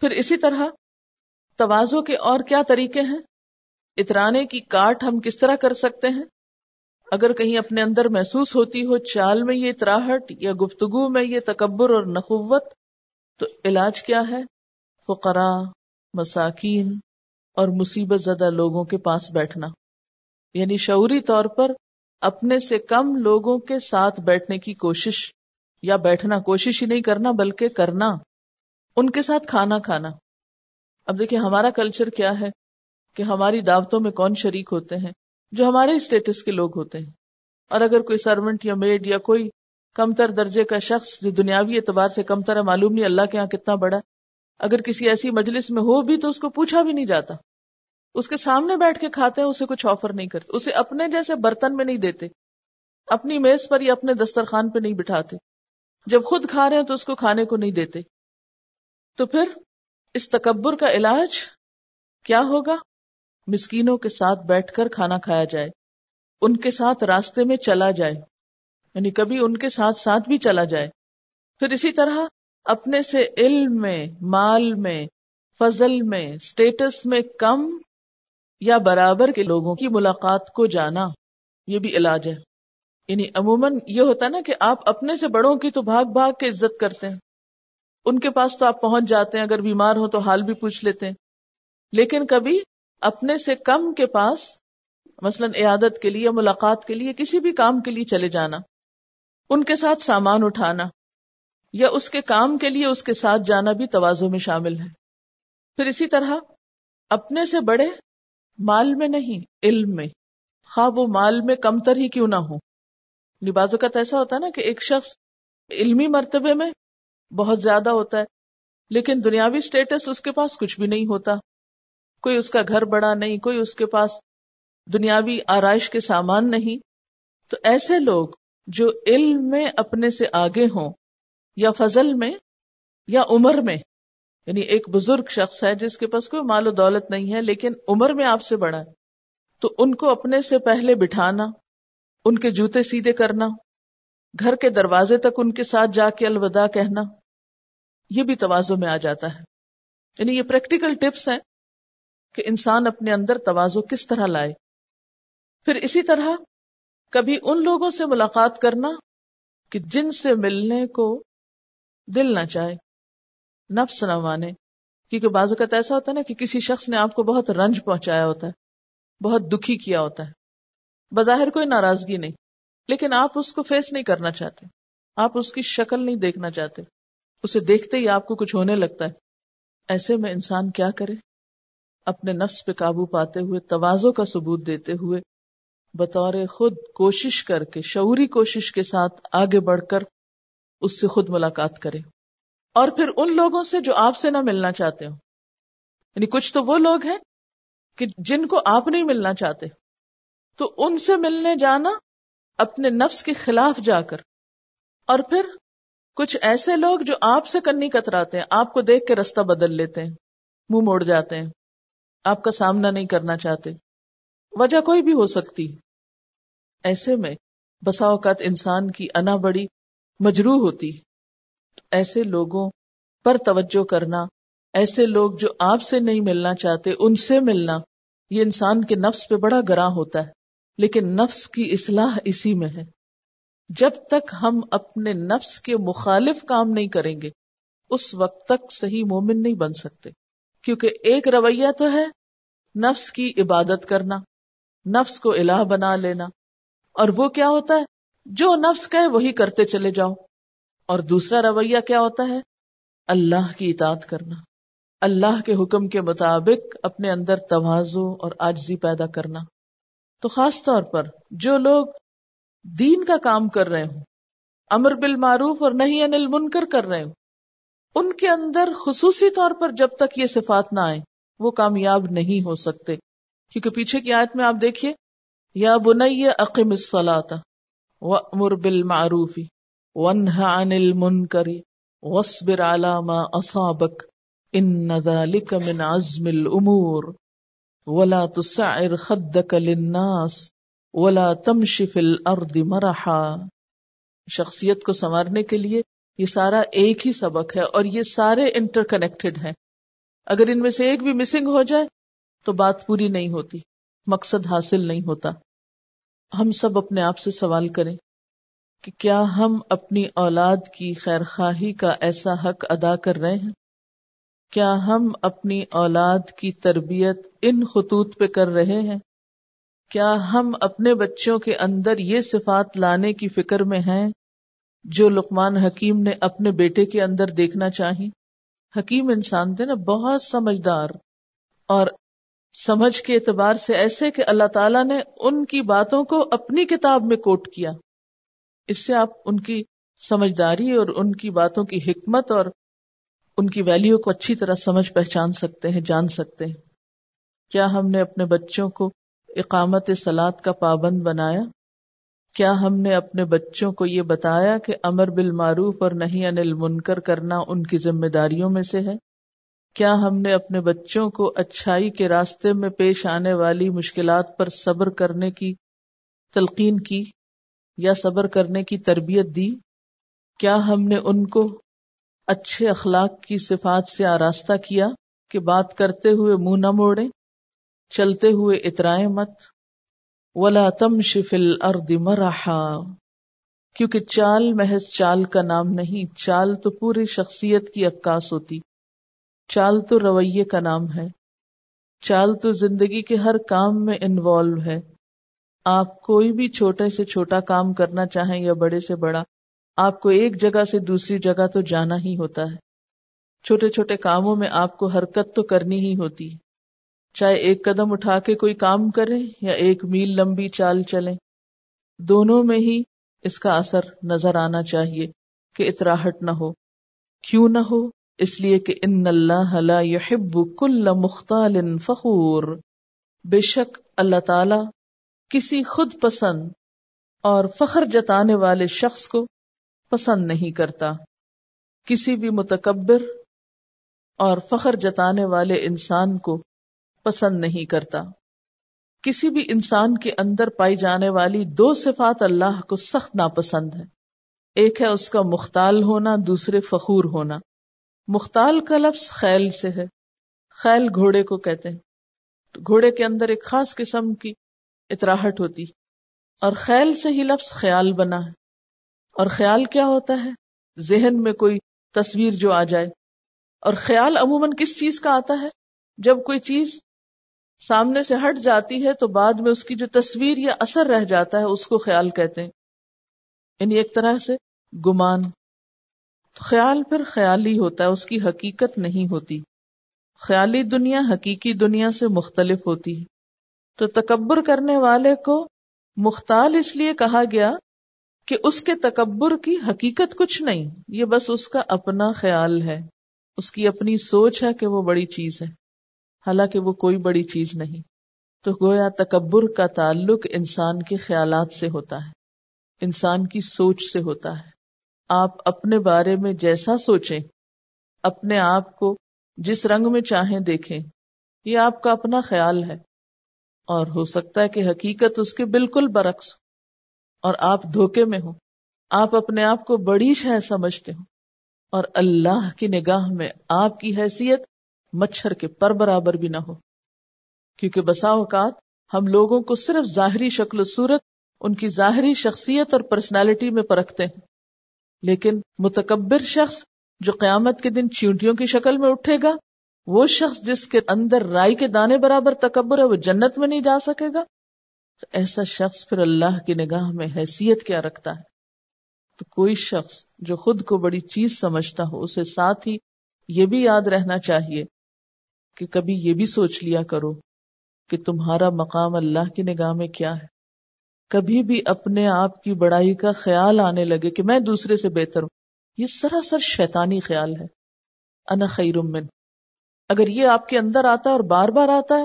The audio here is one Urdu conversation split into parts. پھر اسی طرح تواضع کے اور کیا طریقے ہیں؟ اترانے کی کاٹ ہم کس طرح کر سکتے ہیں؟ اگر کہیں اپنے اندر محسوس ہوتی ہو چال میں یہ اتراہٹ یا گفتگو میں یہ تکبر اور نخوت، تو علاج کیا ہے؟ فقراء، مساکین اور مصیبت زدہ لوگوں کے پاس بیٹھنا، یعنی شعوری طور پر اپنے سے کم لوگوں کے ساتھ بیٹھنے کی کوشش، یا بیٹھنا کوشش ہی نہیں کرنا بلکہ کرنا، ان کے ساتھ کھانا کھانا۔ اب دیکھیں ہمارا کلچر کیا ہے کہ ہماری دعوتوں میں کون شریک ہوتے ہیں؟ جو ہمارے اسٹیٹس کے لوگ ہوتے ہیں، اور اگر کوئی سرونٹ یا میڈ یا کوئی کمتر درجے کا شخص جو دنیاوی اعتبار سے کمتر ہے، معلوم نہیں اللہ کے ہاں کتنا بڑا، اگر کسی ایسی مجلس میں ہو بھی تو اس کو پوچھا بھی نہیں جاتا، اس کے سامنے بیٹھ کے کھاتے ہیں، اسے کچھ آفر نہیں کرتے، اسے اپنے جیسے برتن میں نہیں دیتے، اپنی میز پر یا اپنے دسترخوان پہ نہیں بٹھاتے، جب خود کھا رہے ہیں تو اس کو کھانے کو نہیں دیتے۔ تو پھر اس تکبر کا علاج کیا ہوگا؟ مسکینوں کے ساتھ بیٹھ کر کھانا کھایا جائے، ان کے ساتھ راستے میں چلا جائے، یعنی کبھی ان کے ساتھ ساتھ بھی چلا جائے۔ پھر اسی طرح اپنے سے علم میں، مال میں، فضل میں، اسٹیٹس میں کم یا برابر کے لوگوں کی ملاقات کو جانا، یہ بھی علاج ہے۔ یعنی عموماً یہ ہوتا ہے نا کہ آپ اپنے سے بڑوں کی تو بھاگ بھاگ کے عزت کرتے ہیں، ان کے پاس تو آپ پہنچ جاتے ہیں، اگر بیمار ہو تو حال بھی پوچھ لیتے ہیں، لیکن کبھی اپنے سے کم کے پاس مثلاً عیادت کے لیے، ملاقات کے لیے، کسی بھی کام کے لیے چلے جانا، ان کے ساتھ سامان اٹھانا یا اس کے کام کے لیے اس کے ساتھ جانا بھی تواضع میں شامل ہے۔ پھر اسی طرح اپنے سے بڑے مال میں نہیں، علم میں، خواہ وہ مال میں کمتر ہی کیوں نہ ہو۔ بعض اوقات ایسا ہوتا ہے نا کہ ایک شخص علمی مرتبے میں بہت زیادہ ہوتا ہے لیکن دنیاوی اسٹیٹس اس کے پاس کچھ بھی نہیں ہوتا، کوئی اس کا گھر بڑا نہیں، کوئی اس کے پاس دنیاوی آرائش کے سامان نہیں۔ تو ایسے لوگ جو علم میں اپنے سے آگے ہوں یا فضل میں یا عمر میں، یعنی ایک بزرگ شخص ہے جس کے پاس کوئی مال و دولت نہیں ہے لیکن عمر میں آپ سے بڑا ہے، تو ان کو اپنے سے پہلے بٹھانا، ان کے جوتے سیدھے کرنا، گھر کے دروازے تک ان کے ساتھ جا کے الوداع کہنا، یہ بھی تواضع میں آ جاتا ہے۔ یعنی یہ پریکٹیکل ٹپس ہیں کہ انسان اپنے اندر تواضع کس طرح لائے۔ پھر اسی طرح کبھی ان لوگوں سے ملاقات کرنا کہ جن سے ملنے کو دل نہ چاہے، نفس نہ مانے، کیونکہ بعض اوقات ایسا ہوتا ہے نا کہ کسی شخص نے آپ کو بہت رنج پہنچایا ہوتا ہے، بہت دکھی کیا ہوتا ہے، بظاہر کوئی ناراضگی نہیں لیکن آپ اس کو فیس نہیں کرنا چاہتے، آپ اس کی شکل نہیں دیکھنا چاہتے، اسے دیکھتے ہی آپ کو کچھ ہونے لگتا ہے۔ ایسے میں انسان کیا کرے؟ اپنے نفس پہ قابو پاتے ہوئے، تواضع کا ثبوت دیتے ہوئے، بطور خود کوشش کر کے، شعوری کوشش کے ساتھ آگے بڑھ کر اس سے خود ملاقات کرے۔ اور پھر ان لوگوں سے جو آپ سے نہ ملنا چاہتے ہو، یعنی کچھ تو وہ لوگ ہیں کہ جن کو آپ نہیں ملنا چاہتے، تو ان سے ملنے جانا اپنے نفس کے خلاف جا کر۔ اور پھر کچھ ایسے لوگ جو آپ سے کنی کتراتے ہیں، آپ کو دیکھ کے رستہ بدل لیتے ہیں، منہ موڑ جاتے ہیں، آپ کا سامنا نہیں کرنا چاہتے، وجہ کوئی بھی ہو سکتی۔ ایسے میں بسا اوقات انسان کی انا بڑی مجروح ہوتی، ایسے لوگوں پر توجہ کرنا، ایسے لوگ جو آپ سے نہیں ملنا چاہتے ان سے ملنا، یہ انسان کے نفس پہ بڑا گراں ہوتا ہے، لیکن نفس کی اصلاح اسی میں ہے۔ جب تک ہم اپنے نفس کے مخالف کام نہیں کریں گے اس وقت تک صحیح مومن نہیں بن سکتے، کیونکہ ایک رویہ تو ہے نفس کی عبادت کرنا، نفس کو الہ بنا لینا، اور وہ کیا ہوتا ہے جو نفس کہے وہی کرتے چلے جاؤ، اور دوسرا رویہ کیا ہوتا ہے اللہ کی اطاعت کرنا، اللہ کے حکم کے مطابق اپنے اندر تواضع اور عاجزی پیدا کرنا۔ تو خاص طور پر جو لوگ دین کا کام کر رہے ہوں، امر بالمعروف اور نہی عن المنکر کر رہے ہوں، ان کے اندر خصوصی طور پر جب تک یہ صفات نہ آئیں وہ کامیاب نہیں ہو سکتے، کیونکہ پیچھے کی آیت میں آپ دیکھیے، یا بنی اقم الصلاۃ وامر بالمعروف وانہ عن المنکر واصبر علی ما اصابک ان ذلک من عزم الامور ولا تصعر خدک للناس ولا تمشی فی الارض مرحا۔ شخصیت کو سنوارنے کے لیے یہ سارا ایک ہی سبق ہے اور یہ سارے انٹر کنیکٹڈ ہیں، اگر ان میں سے ایک بھی مسنگ ہو جائے تو بات پوری نہیں ہوتی، مقصد حاصل نہیں ہوتا۔ ہم سب اپنے آپ سے سوال کریں کہ کیا ہم اپنی اولاد کی خیر خواہی کا ایسا حق ادا کر رہے ہیں؟ کیا ہم اپنی اولاد کی تربیت ان خطوط پہ کر رہے ہیں؟ کیا ہم اپنے بچوں کے اندر یہ صفات لانے کی فکر میں ہیں جو لقمان حکیم نے اپنے بیٹے کے اندر دیکھنا چاہیے؟ حکیم انسان تھے نا، بہت سمجھدار، اور سمجھ کے اعتبار سے ایسے کہ اللہ تعالیٰ نے ان کی باتوں کو اپنی کتاب میں کوٹ کیا۔ اس سے آپ ان کی سمجھداری اور ان کی باتوں کی حکمت اور ان کی ویلیو کو اچھی طرح سمجھ پہچان سکتے ہیں، جان سکتے ہیں۔ کیا ہم نے اپنے بچوں کو اقامت صلاۃ کا پابند بنایا؟ کیا ہم نے اپنے بچوں کو یہ بتایا کہ امر بالمعروف اور نہی عن المنکر کرنا ان کی ذمہ داریوں میں سے ہے؟ کیا ہم نے اپنے بچوں کو اچھائی کے راستے میں پیش آنے والی مشکلات پر صبر کرنے کی تلقین کی یا صبر کرنے کی تربیت دی؟ کیا ہم نے ان کو اچھے اخلاق کی صفات سے آراستہ کیا کہ بات کرتے ہوئے منہ نہ موڑیں، چلتے ہوئے اترائیں مت؟ وَلَا تَمْشِ فِي الْأَرْضِ مَرَحًا، کیونکہ چال محض چال کا نام نہیں، چال تو پوری شخصیت کی عکاس ہوتی، چال تو رویے کا نام ہے، چال تو زندگی کے ہر کام میں انوالو ہے۔ آپ کوئی بھی چھوٹے سے چھوٹا کام کرنا چاہیں یا بڑے سے بڑا، آپ کو ایک جگہ سے دوسری جگہ تو جانا ہی ہوتا ہے، چھوٹے چھوٹے کاموں میں آپ کو حرکت تو کرنی ہی ہوتی ہے، چاہے ایک قدم اٹھا کے کوئی کام کریں یا ایک میل لمبی چال چلیں، دونوں میں ہی اس کا اثر نظر آنا چاہیے کہ اتراہٹ نہ ہو۔ کیوں نہ ہو؟ اس لیے کہ ان اللہ لا يحب كل مختال فخور، بے شک اللہ تعالی کسی خود پسند اور فخر جتانے والے شخص کو پسند نہیں کرتا۔ کسی بھی متکبر اور فخر جتانے والے انسان کو پسند نہیں کرتا۔ کسی بھی انسان کے اندر پائی جانے والی دو صفات اللہ کو سخت ناپسند ہے، ایک ہے اس کا مختال ہونا، دوسرے فخور ہونا۔ مختال کا لفظ خیل سے ہے، خیل گھوڑے کو کہتے ہیں، تو گھوڑے کے اندر ایک خاص قسم کی اتراہٹ ہوتی، اور خیل سے ہی لفظ خیال بنا ہے، اور خیال کیا ہوتا ہے؟ ذہن میں کوئی تصویر جو آ جائے، اور خیال عموماً کس چیز کا آتا ہے؟ جب کوئی چیز سامنے سے ہٹ جاتی ہے تو بعد میں اس کی جو تصویر یا اثر رہ جاتا ہے اس کو خیال کہتے ہیں، یعنی ایک طرح سے گمان۔ خیال پھر خیالی ہوتا ہے، اس کی حقیقت نہیں ہوتی، خیالی دنیا حقیقی دنیا سے مختلف ہوتی ہے۔ تو تکبر کرنے والے کو مختال اس لیے کہا گیا کہ اس کے تکبر کی حقیقت کچھ نہیں، یہ بس اس کا اپنا خیال ہے، اس کی اپنی سوچ ہے کہ وہ بڑی چیز ہے، حالانکہ وہ کوئی بڑی چیز نہیں۔ تو گویا تکبر کا تعلق انسان کے خیالات سے ہوتا ہے، انسان کی سوچ سے ہوتا ہے۔ آپ اپنے بارے میں جیسا سوچیں، اپنے آپ کو جس رنگ میں چاہیں دیکھیں، یہ آپ کا اپنا خیال ہے، اور ہو سکتا ہے کہ حقیقت اس کے بالکل برعکس ہو اور آپ دھوکے میں ہوں۔ آپ اپنے آپ کو بڑی شے سمجھتے ہوں، اور اللہ کی نگاہ میں آپ کی حیثیت مچھر کے پر برابر بھی نہ ہو، کیونکہ بسا اوقات ہم لوگوں کو صرف ظاہری شکل و صورت، ان کی ظاہری شخصیت اور پرسنالٹی میں پرکھتے ہیں، لیکن متکبر شخص جو قیامت کے دن چیونٹیوں کی شکل میں اٹھے گا، وہ شخص جس کے اندر رائی کے دانے برابر تکبر ہے، وہ جنت میں نہیں جا سکے گا۔ تو ایسا شخص پھر اللہ کی نگاہ میں حیثیت کیا رکھتا ہے؟ تو کوئی شخص جو خود کو بڑی چیز سمجھتا ہو، اسے ساتھ ہی یہ بھی یاد رہنا چاہیے کہ کبھی یہ بھی سوچ لیا کرو کہ تمہارا مقام اللہ کی نگاہ میں کیا ہے۔ کبھی بھی اپنے آپ کی بڑائی کا خیال آنے لگے کہ میں دوسرے سے بہتر ہوں، یہ سراسر شیطانی خیال ہے، انا خیر من۔ اگر یہ آپ کے اندر آتا ہے اور بار بار آتا ہے،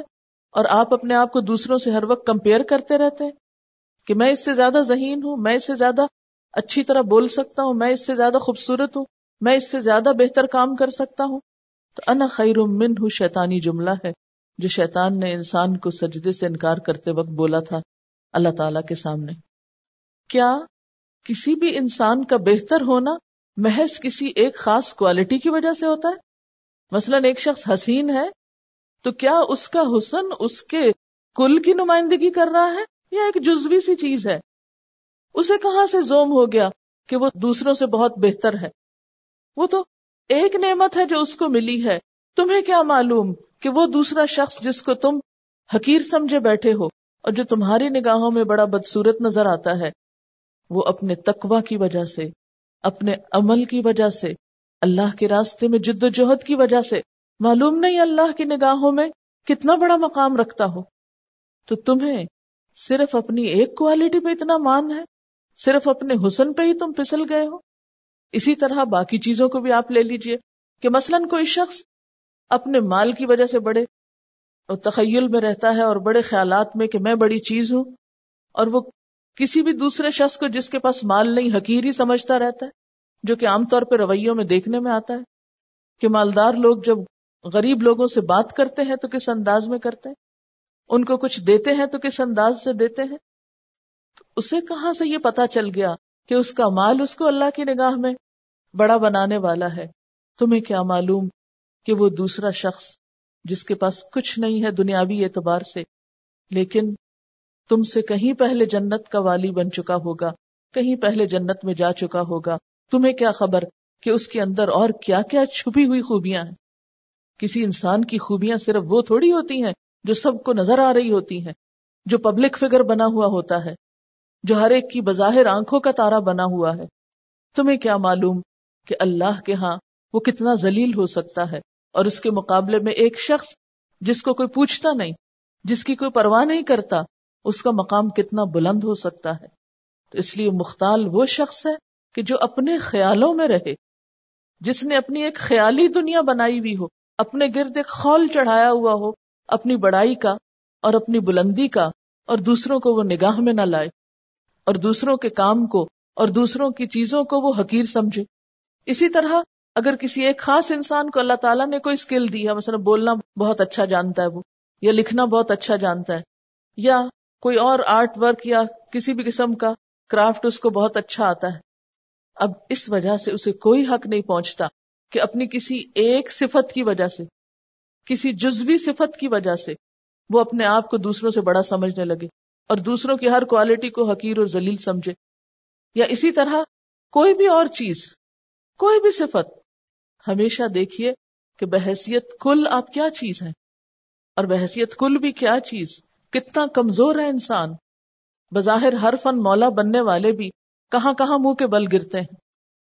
اور آپ اپنے آپ کو دوسروں سے ہر وقت کمپیئر کرتے رہتے ہیں کہ میں اس سے زیادہ ذہین ہوں، میں اس سے زیادہ اچھی طرح بول سکتا ہوں، میں اس سے زیادہ خوبصورت ہوں، میں اس سے زیادہ بہتر کام کر سکتا ہوں، تو انا خیر منہ شیطانی جملہ ہے جو شیطان نے انسان کو سجدے سے انکار کرتے وقت بولا تھا اللہ تعالیٰ کے سامنے۔ کیا کسی بھی انسان کا بہتر ہونا محض کسی ایک خاص کوالٹی کی وجہ سے ہوتا ہے؟ مثلاً ایک شخص حسین ہے تو کیا اس کا حسن اس کے کل کی نمائندگی کر رہا ہے یا ایک جزوی سی چیز ہے؟ اسے کہاں سے زوم ہو گیا کہ وہ دوسروں سے بہت بہتر ہے؟ وہ تو ایک نعمت ہے جو اس کو ملی ہے، تمہیں کیا معلوم کہ وہ دوسرا شخص جس کو تم حقیر سمجھے بیٹھے ہو اور جو تمہاری نگاہوں میں بڑا بدصورت نظر آتا ہے، وہ اپنے تقوی کی وجہ سے، اپنے عمل کی وجہ سے، اللہ کے راستے میں جد و جہد کی وجہ سے معلوم نہیں اللہ کی نگاہوں میں کتنا بڑا مقام رکھتا ہو۔ تو تمہیں صرف اپنی ایک کوالٹی پہ اتنا مان ہے، صرف اپنے حسن پہ ہی تم پھسل گئے ہو۔ اسی طرح باقی چیزوں کو بھی آپ لے لیجئے کہ مثلاً کوئی شخص اپنے مال کی وجہ سے بڑے اور تخیل میں رہتا ہے اور بڑے خیالات میں کہ میں بڑی چیز ہوں، اور وہ کسی بھی دوسرے شخص کو جس کے پاس مال نہیں حقیر ہی سمجھتا رہتا ہے، جو کہ عام طور پہ رویوں میں دیکھنے میں آتا ہے کہ مالدار لوگ جب غریب لوگوں سے بات کرتے ہیں تو کس انداز میں کرتے ہیں، ان کو کچھ دیتے ہیں تو کس انداز سے دیتے ہیں۔ تو اسے کہاں سے یہ پتا چل گیا کہ اس کا مال اس کو اللہ کی نگاہ میں بڑا بنانے والا ہے؟ تمہیں کیا معلوم کہ وہ دوسرا شخص جس کے پاس کچھ نہیں ہے دنیاوی اعتبار سے، لیکن تم سے کہیں پہلے جنت کا والی بن چکا ہوگا، کہیں پہلے جنت میں جا چکا ہوگا، تمہیں کیا خبر کہ اس کے اندر اور کیا کیا چھپی ہوئی خوبیاں ہیں؟ کسی انسان کی خوبیاں صرف وہ تھوڑی ہوتی ہیں جو سب کو نظر آ رہی ہوتی ہیں، جو پبلک فگر بنا ہوا ہوتا ہے، جو ہر ایک کی بظاہر آنکھوں کا تارا بنا ہوا ہے۔ تمہیں کیا معلوم کہ اللہ کے ہاں وہ کتنا ذلیل ہو سکتا ہے، اور اس کے مقابلے میں ایک شخص جس کو کوئی پوچھتا نہیں، جس کی کوئی پرواہ نہیں کرتا، اس کا مقام کتنا بلند ہو سکتا ہے۔ تو اس لیے مختال وہ شخص ہے کہ جو اپنے خیالوں میں رہے، جس نے اپنی ایک خیالی دنیا بنائی ہوئی ہو، اپنے گرد ایک خول چڑھایا ہوا ہو اپنی بڑائی کا اور اپنی بلندی کا، اور دوسروں کو وہ نگاہ میں نہ لائے، اور دوسروں کے کام کو اور دوسروں کی چیزوں کو وہ حقیر سمجھے۔ اسی طرح اگر کسی ایک خاص انسان کو اللہ تعالیٰ نے کوئی سکل دی ہے، مثلا بولنا بہت اچھا جانتا ہے وہ، یا لکھنا بہت اچھا جانتا ہے، یا کوئی اور آرٹ ورک یا کسی بھی قسم کا کرافٹ اس کو بہت اچھا آتا ہے، اب اس وجہ سے اسے کوئی حق نہیں پہنچتا کہ اپنی کسی ایک صفت کی وجہ سے، کسی جزوی صفت کی وجہ سے وہ اپنے آپ کو دوسروں سے بڑا سمجھنے لگے اور دوسروں کی ہر کوالٹی کو حقیر اور ذلیل سمجھے۔ یا اسی طرح کوئی بھی اور چیز، کوئی بھی صفت، ہمیشہ دیکھیے کہ بحیثیت کل آپ کیا چیز ہیں، اور بحیثیت کل بھی کیا چیز، کتنا کمزور ہے انسان۔ بظاہر ہر فن مولا بننے والے بھی کہاں کہاں منہ کے بل گرتے ہیں،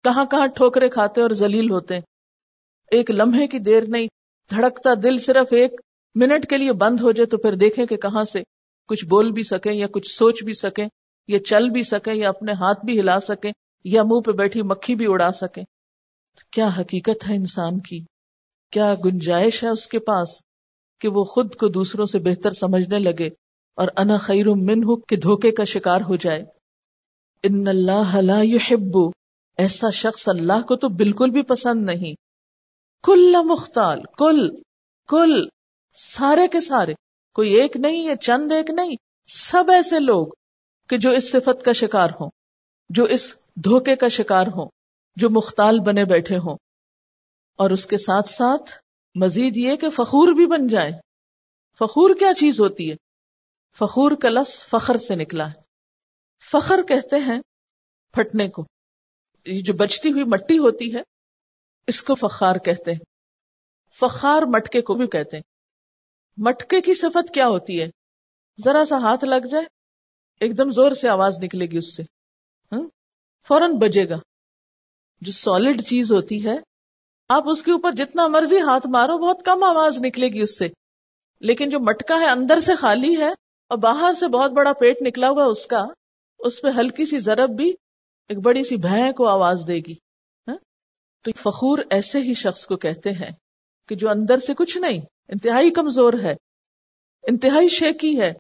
کہاں کہاں ٹھوکرے کھاتے اور ذلیل ہوتے ہیں۔ ایک لمحے کی دیر نہیں، دھڑکتا دل صرف ایک منٹ کے لیے بند ہو جائے تو پھر دیکھیں کہ کہاں سے کچھ بول بھی سکیں، یا کچھ سوچ بھی سکیں، یا چل بھی سکیں، یا اپنے ہاتھ بھی ہلا سکیں، یا منہ پہ بیٹھی مکھی بھی اڑا سکیں۔ کیا حقیقت ہے انسان کی، کیا گنجائش ہے اس کے پاس کہ وہ خود کو دوسروں سے بہتر سمجھنے لگے اور انا خیر منہ کے دھوکے کا شکار ہو جائے۔ ان اللہ لا يحب، ایسا شخص اللہ کو تو بالکل بھی پسند نہیں۔ کل مختال، کل سارے کے سارے، کوئی ایک نہیں ہے، چند ایک نہیں، سب ایسے لوگ کہ جو اس صفت کا شکار ہوں، جو اس دھوکے کا شکار ہوں، جو مختال بنے بیٹھے ہوں، اور اس کے ساتھ ساتھ مزید یہ کہ فخور بھی بن جائیں۔ فخور کیا چیز ہوتی ہے؟ فخور کا لفظ فخر سے نکلا ہے۔ فخر کہتے ہیں پھٹنے کو، یہ جو بچتی ہوئی مٹی ہوتی ہے اس کو فخار کہتے ہیں، فخار مٹکے کو بھی کہتے ہیں۔ مٹکے کی صفت کیا ہوتی ہے؟ ذرا سا ہاتھ لگ جائے ایک دم زور سے آواز نکلے گی، اس سے فوراً بجے گا۔ جو سالڈ چیز ہوتی ہے آپ اس کے اوپر جتنا مرضی ہاتھ مارو بہت کم آواز نکلے گی اس سے، لیکن جو مٹکا ہے اندر سے خالی ہے اور باہر سے بہت بڑا پیٹ نکلا ہوا اس کا، اس پہ ہلکی سی ضرب بھی ایک بڑی سی بھیں کو آواز دے گی۔ تو فخور ایسے ہی شخص کو کہتے ہیں کہ جو اندر سے کچھ نہیں، انتہائی کمزور ہے، انتہائی شیکی ہے،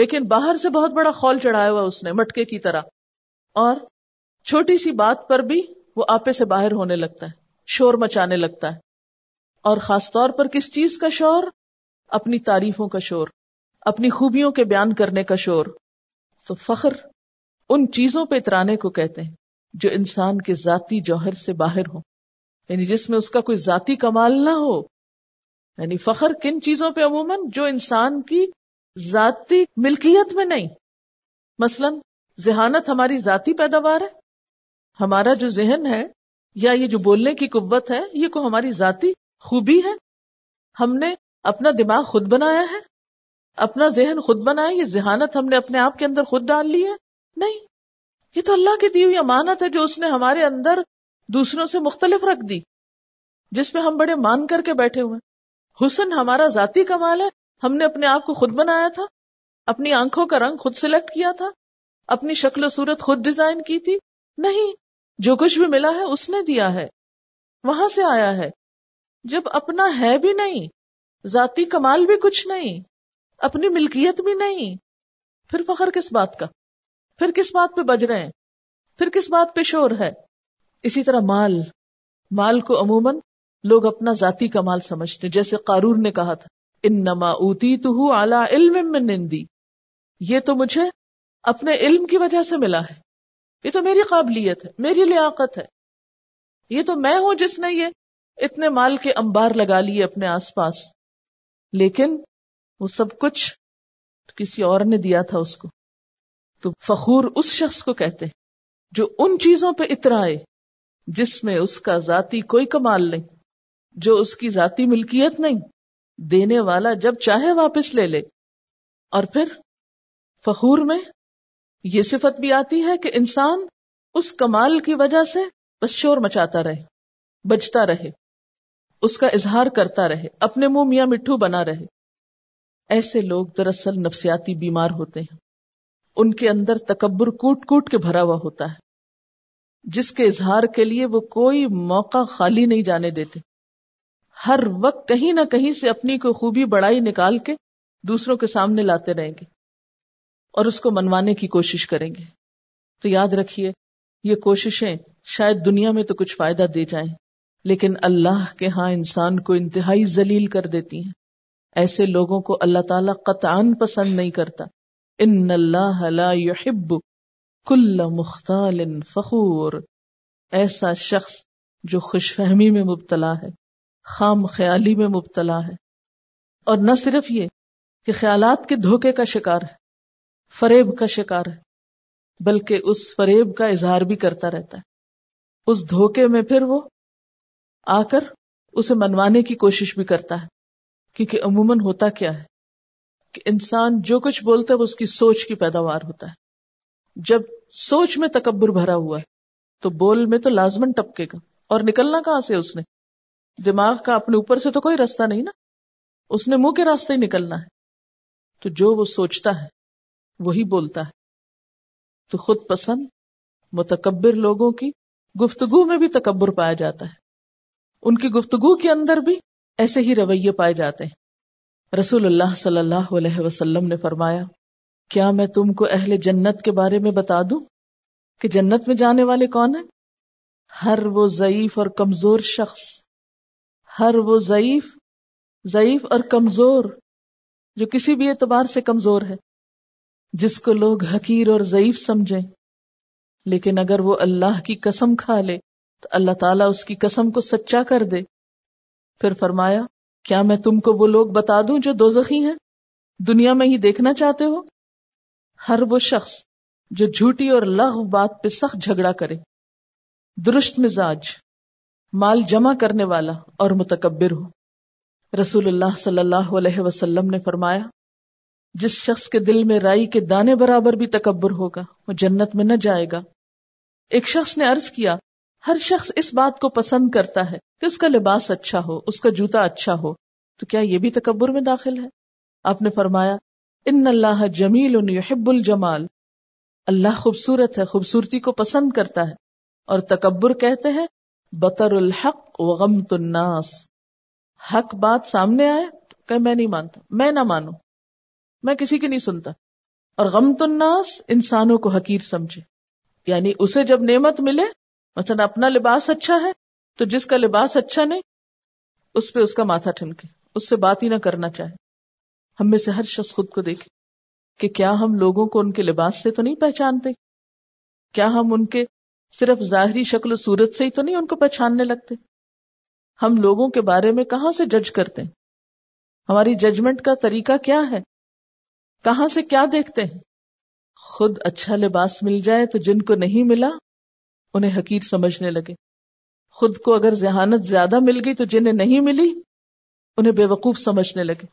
لیکن باہر سے بہت بڑا خول چڑھایا ہوا اس نے مٹکے کی طرح، اور چھوٹی سی بات پر بھی وہ آپے سے باہر ہونے لگتا ہے، شور مچانے لگتا ہے، اور خاص طور پر کس چیز کا شور؟ اپنی تعریفوں کا شور، اپنی خوبیوں کے بیان کرنے کا شور۔ تو فخر ان چیزوں پہ اترانے کو کہتے ہیں جو انسان کے ذاتی جوہر سے باہر ہوں، یعنی جس میں اس کا کوئی ذاتی کمال نہ ہو. یعنی فخر کن چیزوں پہ؟ عموماً جو انسان کی ذاتی ملکیت میں نہیں. مثلاً ذہانت ہماری ذاتی پیداوار ہے، ہمارا جو ذہن ہے یا یہ جو بولنے کی قوت ہے یہ کوئی ہماری ذاتی خوبی ہے؟ ہم نے اپنا دماغ خود بنایا ہے، اپنا ذہن خود بنایا، یہ ذہانت ہم نے اپنے آپ کے اندر خود ڈال لی ہے؟ نہیں، یہ تو اللہ کی دی ہوئی امانت ہے جو اس نے ہمارے اندر دوسروں سے مختلف رکھ دی، جس پہ ہم بڑے مان کر کے بیٹھے ہوئے ہیں. حسن ہمارا ذاتی کمال ہے، ہم نے اپنے آپ کو خود بنایا تھا، اپنی آنکھوں کا رنگ خود سلیکٹ کیا تھا، اپنی شکل و صورت خود ڈیزائن کی تھی؟ نہیں، جو کچھ بھی ملا ہے اس نے دیا ہے، وہاں سے آیا ہے. جب اپنا ہے بھی نہیں، ذاتی کمال بھی کچھ نہیں، اپنی ملکیت بھی نہیں، پھر فخر کس بات کا؟ پھر کس بات پہ بج رہے ہیں؟ پھر کس بات پہ شور ہے؟ اسی طرح مال کو عموماً لوگ اپنا ذاتی کمال سمجھتے، جیسے قارون نے کہا تھا انما اوتیتہ علی علم من عندی، یہ تو مجھے اپنے علم کی وجہ سے ملا ہے، یہ تو میری قابلیت ہے، میری لیاقت ہے، یہ تو میں ہوں جس نے یہ اتنے مال کے انبار لگا لیے اپنے آس پاس. لیکن وہ سب کچھ کسی اور نے دیا تھا اس کو. تو فخور اس شخص کو کہتے ہیں جو ان چیزوں پہ اترائے جس میں اس کا ذاتی کوئی کمال نہیں، جو اس کی ذاتی ملکیت نہیں. دینے والا جب چاہے واپس لے لے. اور پھر فخور میں یہ صفت بھی آتی ہے کہ انسان اس کمال کی وجہ سے بس شور مچاتا رہے، بجتا رہے، اس کا اظہار کرتا رہے، اپنے منہ میاں مٹھو بنا رہے. ایسے لوگ دراصل نفسیاتی بیمار ہوتے ہیں، ان کے اندر تکبر کوٹ کوٹ کے بھرا ہوا ہوتا ہے، جس کے اظہار کے لیے وہ کوئی موقع خالی نہیں جانے دیتے، ہر وقت کہیں نہ کہیں سے اپنی کوئی خوبی بڑائی نکال کے دوسروں کے سامنے لاتے رہیں گے اور اس کو منوانے کی کوشش کریں گے. تو یاد رکھیے، یہ کوششیں شاید دنیا میں تو کچھ فائدہ دے جائیں، لیکن اللہ کے ہاں انسان کو انتہائی ذلیل کر دیتی ہیں. ایسے لوگوں کو اللہ تعالیٰ قطعاً پسند نہیں کرتا. ان اللہ لا يحب کل مختال فخور. ایسا شخص جو خوش فہمی میں مبتلا ہے، خام خیالی میں مبتلا ہے، اور نہ صرف یہ کہ خیالات کے دھوکے کا شکار ہے، فریب کا شکار ہے، بلکہ اس فریب کا اظہار بھی کرتا رہتا ہے. اس دھوکے میں پھر وہ آ کر اسے منوانے کی کوشش بھی کرتا ہے. کیونکہ عموماً ہوتا کیا ہے کہ انسان جو کچھ بولتا ہے وہ اس کی سوچ کی پیداوار ہوتا ہے. جب سوچ میں تکبر بھرا ہوا ہے تو بول میں تو لازمن ٹپکے گا، اور نکلنا کہاں سے؟ اس نے دماغ کا اپنے اوپر سے تو کوئی راستہ نہیں نا، اس نے منہ کے راستے ہی نکلنا ہے. تو جو وہ سوچتا ہے وہی بولتا ہے. تو خود پسند متکبر لوگوں کی گفتگو میں بھی تکبر پایا جاتا ہے، ان کی گفتگو کے اندر بھی ایسے ہی رویے پائے جاتے ہیں. رسول اللہ صلی اللہ علیہ وسلم نے فرمایا، کیا میں تم کو اہل جنت کے بارے میں بتا دوں کہ جنت میں جانے والے کون ہیں؟ ہر وہ ضعیف اور کمزور شخص، ہر وہ ضعیف اور کمزور جو کسی بھی اعتبار سے کمزور ہے، جس کو لوگ حقیر اور ضعیف سمجھیں، لیکن اگر وہ اللہ کی قسم کھا لے تو اللہ تعالیٰ اس کی قسم کو سچا کر دے. پھر فرمایا، کیا میں تم کو وہ لوگ بتا دوں جو دوزخی ہیں، دنیا میں ہی دیکھنا چاہتے ہو؟ ہر وہ شخص جو جھوٹی اور لغو بات پہ سخت جھگڑا کرے، درست مزاج، مال جمع کرنے والا اور متکبر ہو. رسول اللہ صلی اللہ علیہ وسلم نے فرمایا، جس شخص کے دل میں رائی کے دانے برابر بھی تکبر ہوگا وہ جنت میں نہ جائے گا. ایک شخص نے عرض کیا، ہر شخص اس بات کو پسند کرتا ہے کہ اس کا لباس اچھا ہو، اس کا جوتا اچھا ہو، تو کیا یہ بھی تکبر میں داخل ہے؟ آپ نے فرمایا، ان اللہ جمیل یحب الجمال، اللہ خوبصورت ہے، خوبصورتی کو پسند کرتا ہے. اور تکبر کہتے ہیں بطر الحق وغمت الناس، حق بات سامنے آئے کہ میں نہیں مانتا، میں نہ مانوں، میں کسی کی نہیں سنتا. اور غمت الناس، انسانوں کو حقیر سمجھے، یعنی اسے جب نعمت ملے، مثلا اپنا لباس اچھا ہے تو جس کا لباس اچھا نہیں اس پہ اس کا ماتھا ٹھمکے، اس سے بات ہی نہ کرنا چاہے. ہم میں سے ہر شخص خود کو دیکھے کہ کیا ہم لوگوں کو ان کے لباس سے تو نہیں پہچانتے، کیا ہم ان کے صرف ظاہری شکل و صورت سے ہی تو نہیں ان کو پہچاننے لگتے، ہم لوگوں کے بارے میں کہاں سے جج کرتے ہیں؟ ہماری ججمنٹ کا طریقہ کیا ہے؟ کہاں سے کیا دیکھتے ہیں؟ خود اچھا لباس مل جائے تو جن کو نہیں ملا انہیں حقیر سمجھنے لگے، خود کو اگر ذہانت زیادہ مل گئی تو جنہیں نہیں ملی انہیں بے وقوف سمجھنے لگے،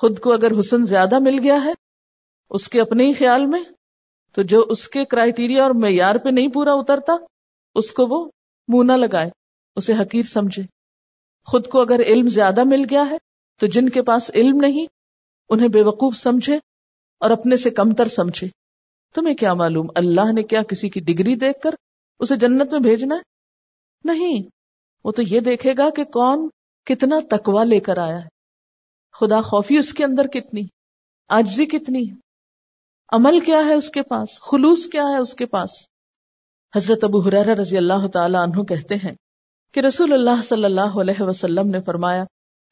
خود کو اگر حسن زیادہ مل گیا ہے اس کے اپنے ہی خیال میں تو جو اس کے کرائیٹیریا اور معیار پہ نہیں پورا اترتا اس کو وہ منہ نہ لگائے، اسے حقیر سمجھے۔ خود کو اگر علم زیادہ مل گیا ہے تو جن کے پاس علم نہیں انہیں بے وقوف سمجھے اور اپنے سے کمتر سمجھے۔ تمہیں کیا معلوم اللہ نے کیا کسی کی ڈگری دیکھ کر اسے جنت میں بھیجنا ہے؟ نہیں، وہ تو یہ دیکھے گا کہ کون کتنا تقوی لے کر آیا ہے، خدا خوفی اس کے اندر کتنی، عاجزی کتنی ہے، عمل کیا ہے اس کے پاس، خلوص کیا ہے اس کے پاس۔ حضرت ابو ہریرہ رضی اللہ تعالی عنہ کہتے ہیں کہ رسول اللہ صلی اللہ علیہ وسلم نے فرمایا،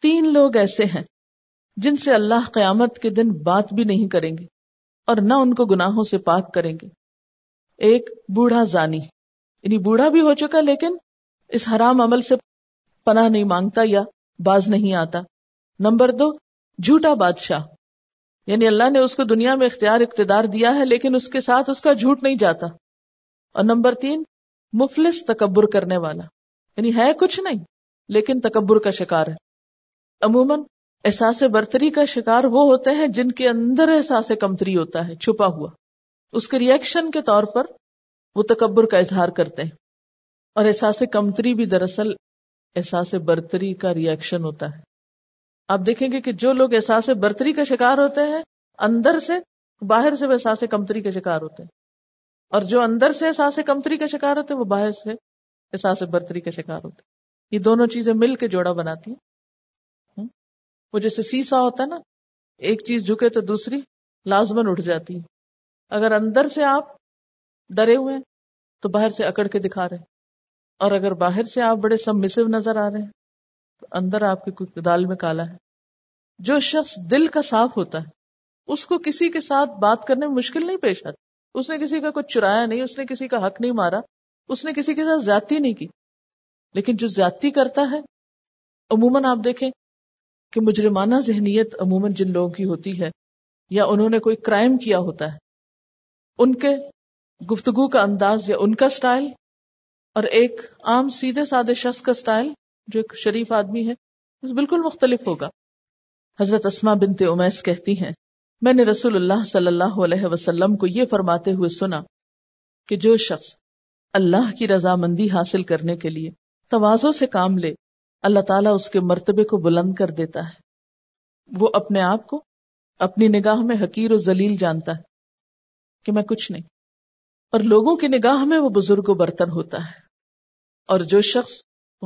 3 لوگ ایسے ہیں جن سے اللہ قیامت کے دن بات بھی نہیں کریں گے اور نہ ان کو گناہوں سے پاک کریں گے۔ ایک بوڑھا زانی، یعنی بوڑھا بھی ہو چکا لیکن اس حرام عمل سے پناہ نہیں مانگتا یا باز نہیں آتا۔ نمبر 2، جھوٹا بادشاہ، یعنی اللہ نے اس کو دنیا میں اختیار اقتدار دیا ہے لیکن اس کے ساتھ اس کا جھوٹ نہیں جاتا۔ اور نمبر 3، مفلس تکبر کرنے والا، یعنی ہے کچھ نہیں لیکن تکبر کا شکار ہے۔ عموماً احساس برتری کا شکار وہ ہوتے ہیں جن کے اندر احساس کمتری ہوتا ہے چھپا ہوا، اس کے ری ایکشن کے طور پر وہ تکبر کا اظہار کرتے ہیں، اور احساس کمتری بھی دراصل احساس برتری کا ری ایکشن ہوتا ہے۔ آپ دیکھیں گے کہ جو لوگ احساس برتری کا شکار ہوتے ہیں اندر سے، باہر سے وہ احساس کمتری کے شکار ہوتے ہیں، اور جو اندر سے احساس کمتری کا شکار ہوتے ہیں وہ باہر سے احساس برتری کا شکار ہوتے ہیں۔ یہ دونوں چیزیں مل کے جوڑا بناتی ہیں۔ وہ جیسے سیسا ہوتا ہے نا، ایک چیز جھکے تو دوسری لازمن اٹھ جاتی ہے۔ اگر اندر سے آپ ڈرے ہوئے ہیں تو باہر سے اکڑ کے دکھا رہے ہیں، اور اگر باہر سے آپ بڑے سبمسو نظر آ رہے ہیں تو اندر آپ کے کوئی دال میں کالا ہے۔ جو شخص دل کا صاف ہوتا ہے اس کو کسی کے ساتھ بات کرنے میں مشکل نہیں پیش آتی۔ اس نے کسی کا کچھ چرایا نہیں، اس نے کسی کا حق نہیں مارا، اس نے کسی کے ساتھ زیادتی نہیں کی۔ لیکن جو زیادتی کرتا ہے، عموماً آپ دیکھیں کہ مجرمانہ ذہنیت عموماً جن لوگوں کی ہوتی ہے یا انہوں نے کوئی کرائم کیا ہوتا ہے، ان کے گفتگو کا انداز یا ان کا سٹائل اور ایک عام سیدھے سادے شخص کا سٹائل جو ایک شریف آدمی ہے بالکل مختلف ہوگا۔ حضرت اسماء بنت امیس کہتی ہیں، میں نے رسول اللہ صلی اللہ علیہ وسلم کو یہ فرماتے ہوئے سنا کہ جو شخص اللہ کی رضامندی حاصل کرنے کے لیے تواضع سے کام لے، اللہ تعالیٰ اس کے مرتبے کو بلند کر دیتا ہے۔ وہ اپنے آپ کو اپنی نگاہ میں حقیر و ذلیل جانتا ہے کہ میں کچھ نہیں، اور لوگوں کی نگاہ میں وہ بزرگ و برتر ہوتا ہے۔ اور جو شخص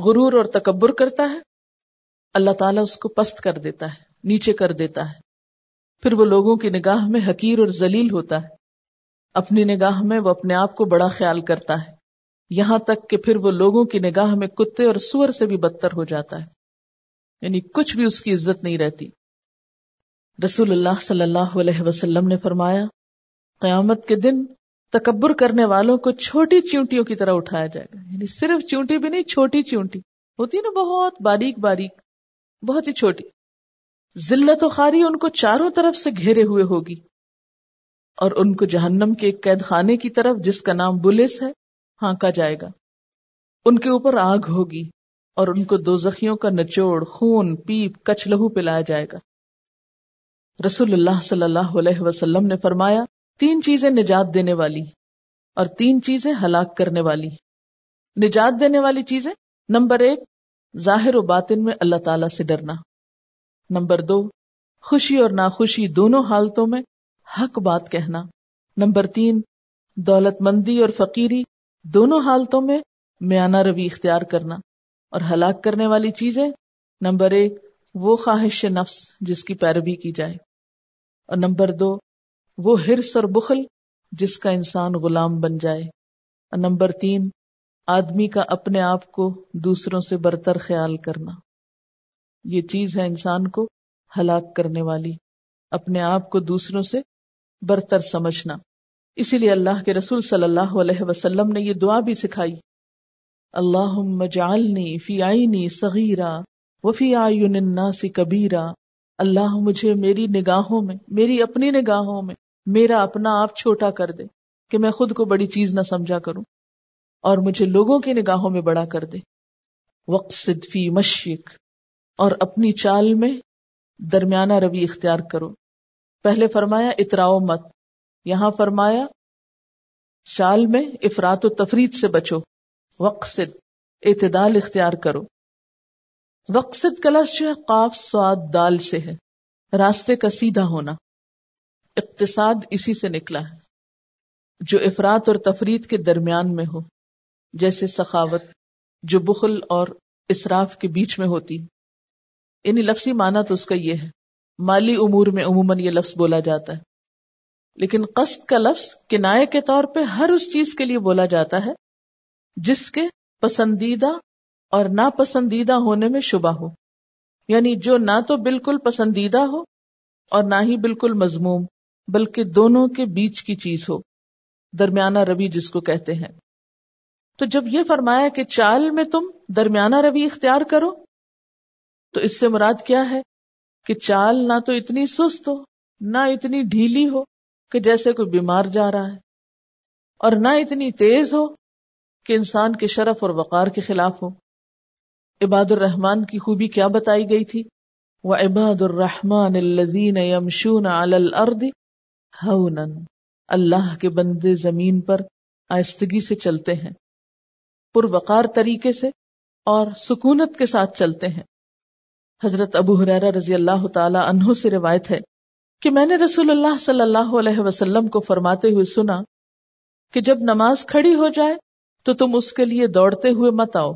غرور اور تکبر کرتا ہے، اللہ تعالیٰ اس کو پست کر دیتا ہے، نیچے کر دیتا ہے، پھر وہ لوگوں کی نگاہ میں حقیر اور ذلیل ہوتا ہے۔ اپنی نگاہ میں وہ اپنے آپ کو بڑا خیال کرتا ہے، یہاں تک کہ پھر وہ لوگوں کی نگاہ میں کتے اور سور سے بھی بدتر ہو جاتا ہے، یعنی کچھ بھی اس کی عزت نہیں رہتی۔ رسول اللہ صلی اللہ علیہ وسلم نے فرمایا، قیامت کے دن تکبر کرنے والوں کو چھوٹی چیونٹیوں کی طرح اٹھایا جائے گا، یعنی صرف چیونٹی بھی نہیں، چھوٹی چیونٹی ہوتی ہے نا، بہت باریک باریک، بہت ہی چھوٹی۔ ذلت و خواری ان کو چاروں طرف سے گھیرے ہوئے ہوگی، اور ان کو جہنم کے ایک قید خانے کی طرف جس کا نام بلس ہے ہانکا جائے گا۔ ان کے اوپر آگ ہوگی، اور ان کو دوزخیوں کا نچوڑ، خون، پیپ، کچھ لہو پلایا جائے گا۔ رسول اللہ صلی اللہ علیہ وسلم نے فرمایا، 3 چیزیں نجات دینے والی اور 3 چیزیں ہلاک کرنے والی۔ نجات دینے والی چیزیں، نمبر 1، ظاہر و باطن میں اللہ تعالیٰ سے ڈرنا۔ نمبر 2، خوشی اور ناخوشی دونوں حالتوں میں حق بات کہنا۔ نمبر 3، دولت مندی اور فقیری دونوں حالتوں میں میانہ روی اختیار کرنا۔ اور ہلاک کرنے والی چیزیں، نمبر 1، وہ خواہش نفس جس کی پیروی کی جائے، اور نمبر 2، وہ حرص اور بخل جس کا انسان غلام بن جائے، اور نمبر 3، آدمی کا اپنے آپ کو دوسروں سے برتر خیال کرنا۔ یہ چیز ہے انسان کو ہلاک کرنے والی، اپنے آپ کو دوسروں سے برتر سمجھنا۔ اسی لیے اللہ کے رسول صلی اللہ علیہ وسلم نے یہ دعا بھی سکھائی اللہم اجعلنی فی عینی صغیرا وفی اعین الناس کبیرا. اللہ مجھے میری نگاہوں میں، میری اپنی نگاہوں میں میرا اپنا آپ چھوٹا کر دے کہ میں خود کو بڑی چیز نہ سمجھا کروں، اور مجھے لوگوں کی نگاہوں میں بڑا کر دے. وقصد فی مشیک، اور اپنی چال میں درمیانہ روی اختیار کرو. پہلے فرمایا اتراؤ مت، یہاں فرمایا چال میں افراط و تفرید سے بچو. وقصد، اعتدال اختیار کرو. وقصد کا لفظ قاف صاد دال سے ہے، راستے کا سیدھا ہونا. اقتصاد اسی سے نکلا ہے، جو افراط اور تفرید کے درمیان میں ہو، جیسے سخاوت جو بخل اور اسراف کے بیچ میں ہوتی. یعنی لفظی معنی تو اس کا یہ ہے، مالی امور میں عموماً یہ لفظ بولا جاتا ہے، لیکن قصد کا لفظ کنایہ کے طور پہ ہر اس چیز کے لیے بولا جاتا ہے جس کے پسندیدہ اور ناپسندیدہ ہونے میں شبہ ہو، یعنی جو نہ تو بالکل پسندیدہ ہو اور نہ ہی بالکل مذموم، بلکہ دونوں کے بیچ کی چیز ہو، درمیانہ روی جس کو کہتے ہیں. تو جب یہ فرمایا کہ چال میں تم درمیانہ روی اختیار کرو، تو اس سے مراد کیا ہے کہ چال نہ تو اتنی سست ہو، نہ اتنی ڈھیلی ہو کہ جیسے کوئی بیمار جا رہا ہے، اور نہ اتنی تیز ہو کہ انسان کے شرف اور وقار کے خلاف ہو. عباد الرحمن کی خوبی کیا بتائی گئی تھی؟ وَعِبَادُ الرَّحْمَنِ الَّذِينَ يَمْشُونَ عَلَى الْأَرْضِ هَوْنًا، اللہ کے بندے زمین پر آہستگی سے چلتے ہیں، پروقار طریقے سے اور سکونت کے ساتھ چلتے ہیں. حضرت ابو ہریرہ رضی اللہ تعالی عنہ سے روایت ہے کہ میں نے رسول اللہ صلی اللہ علیہ وسلم کو فرماتے ہوئے سنا کہ جب نماز کھڑی ہو جائے تو تم اس کے لیے دوڑتے ہوئے مت آؤ،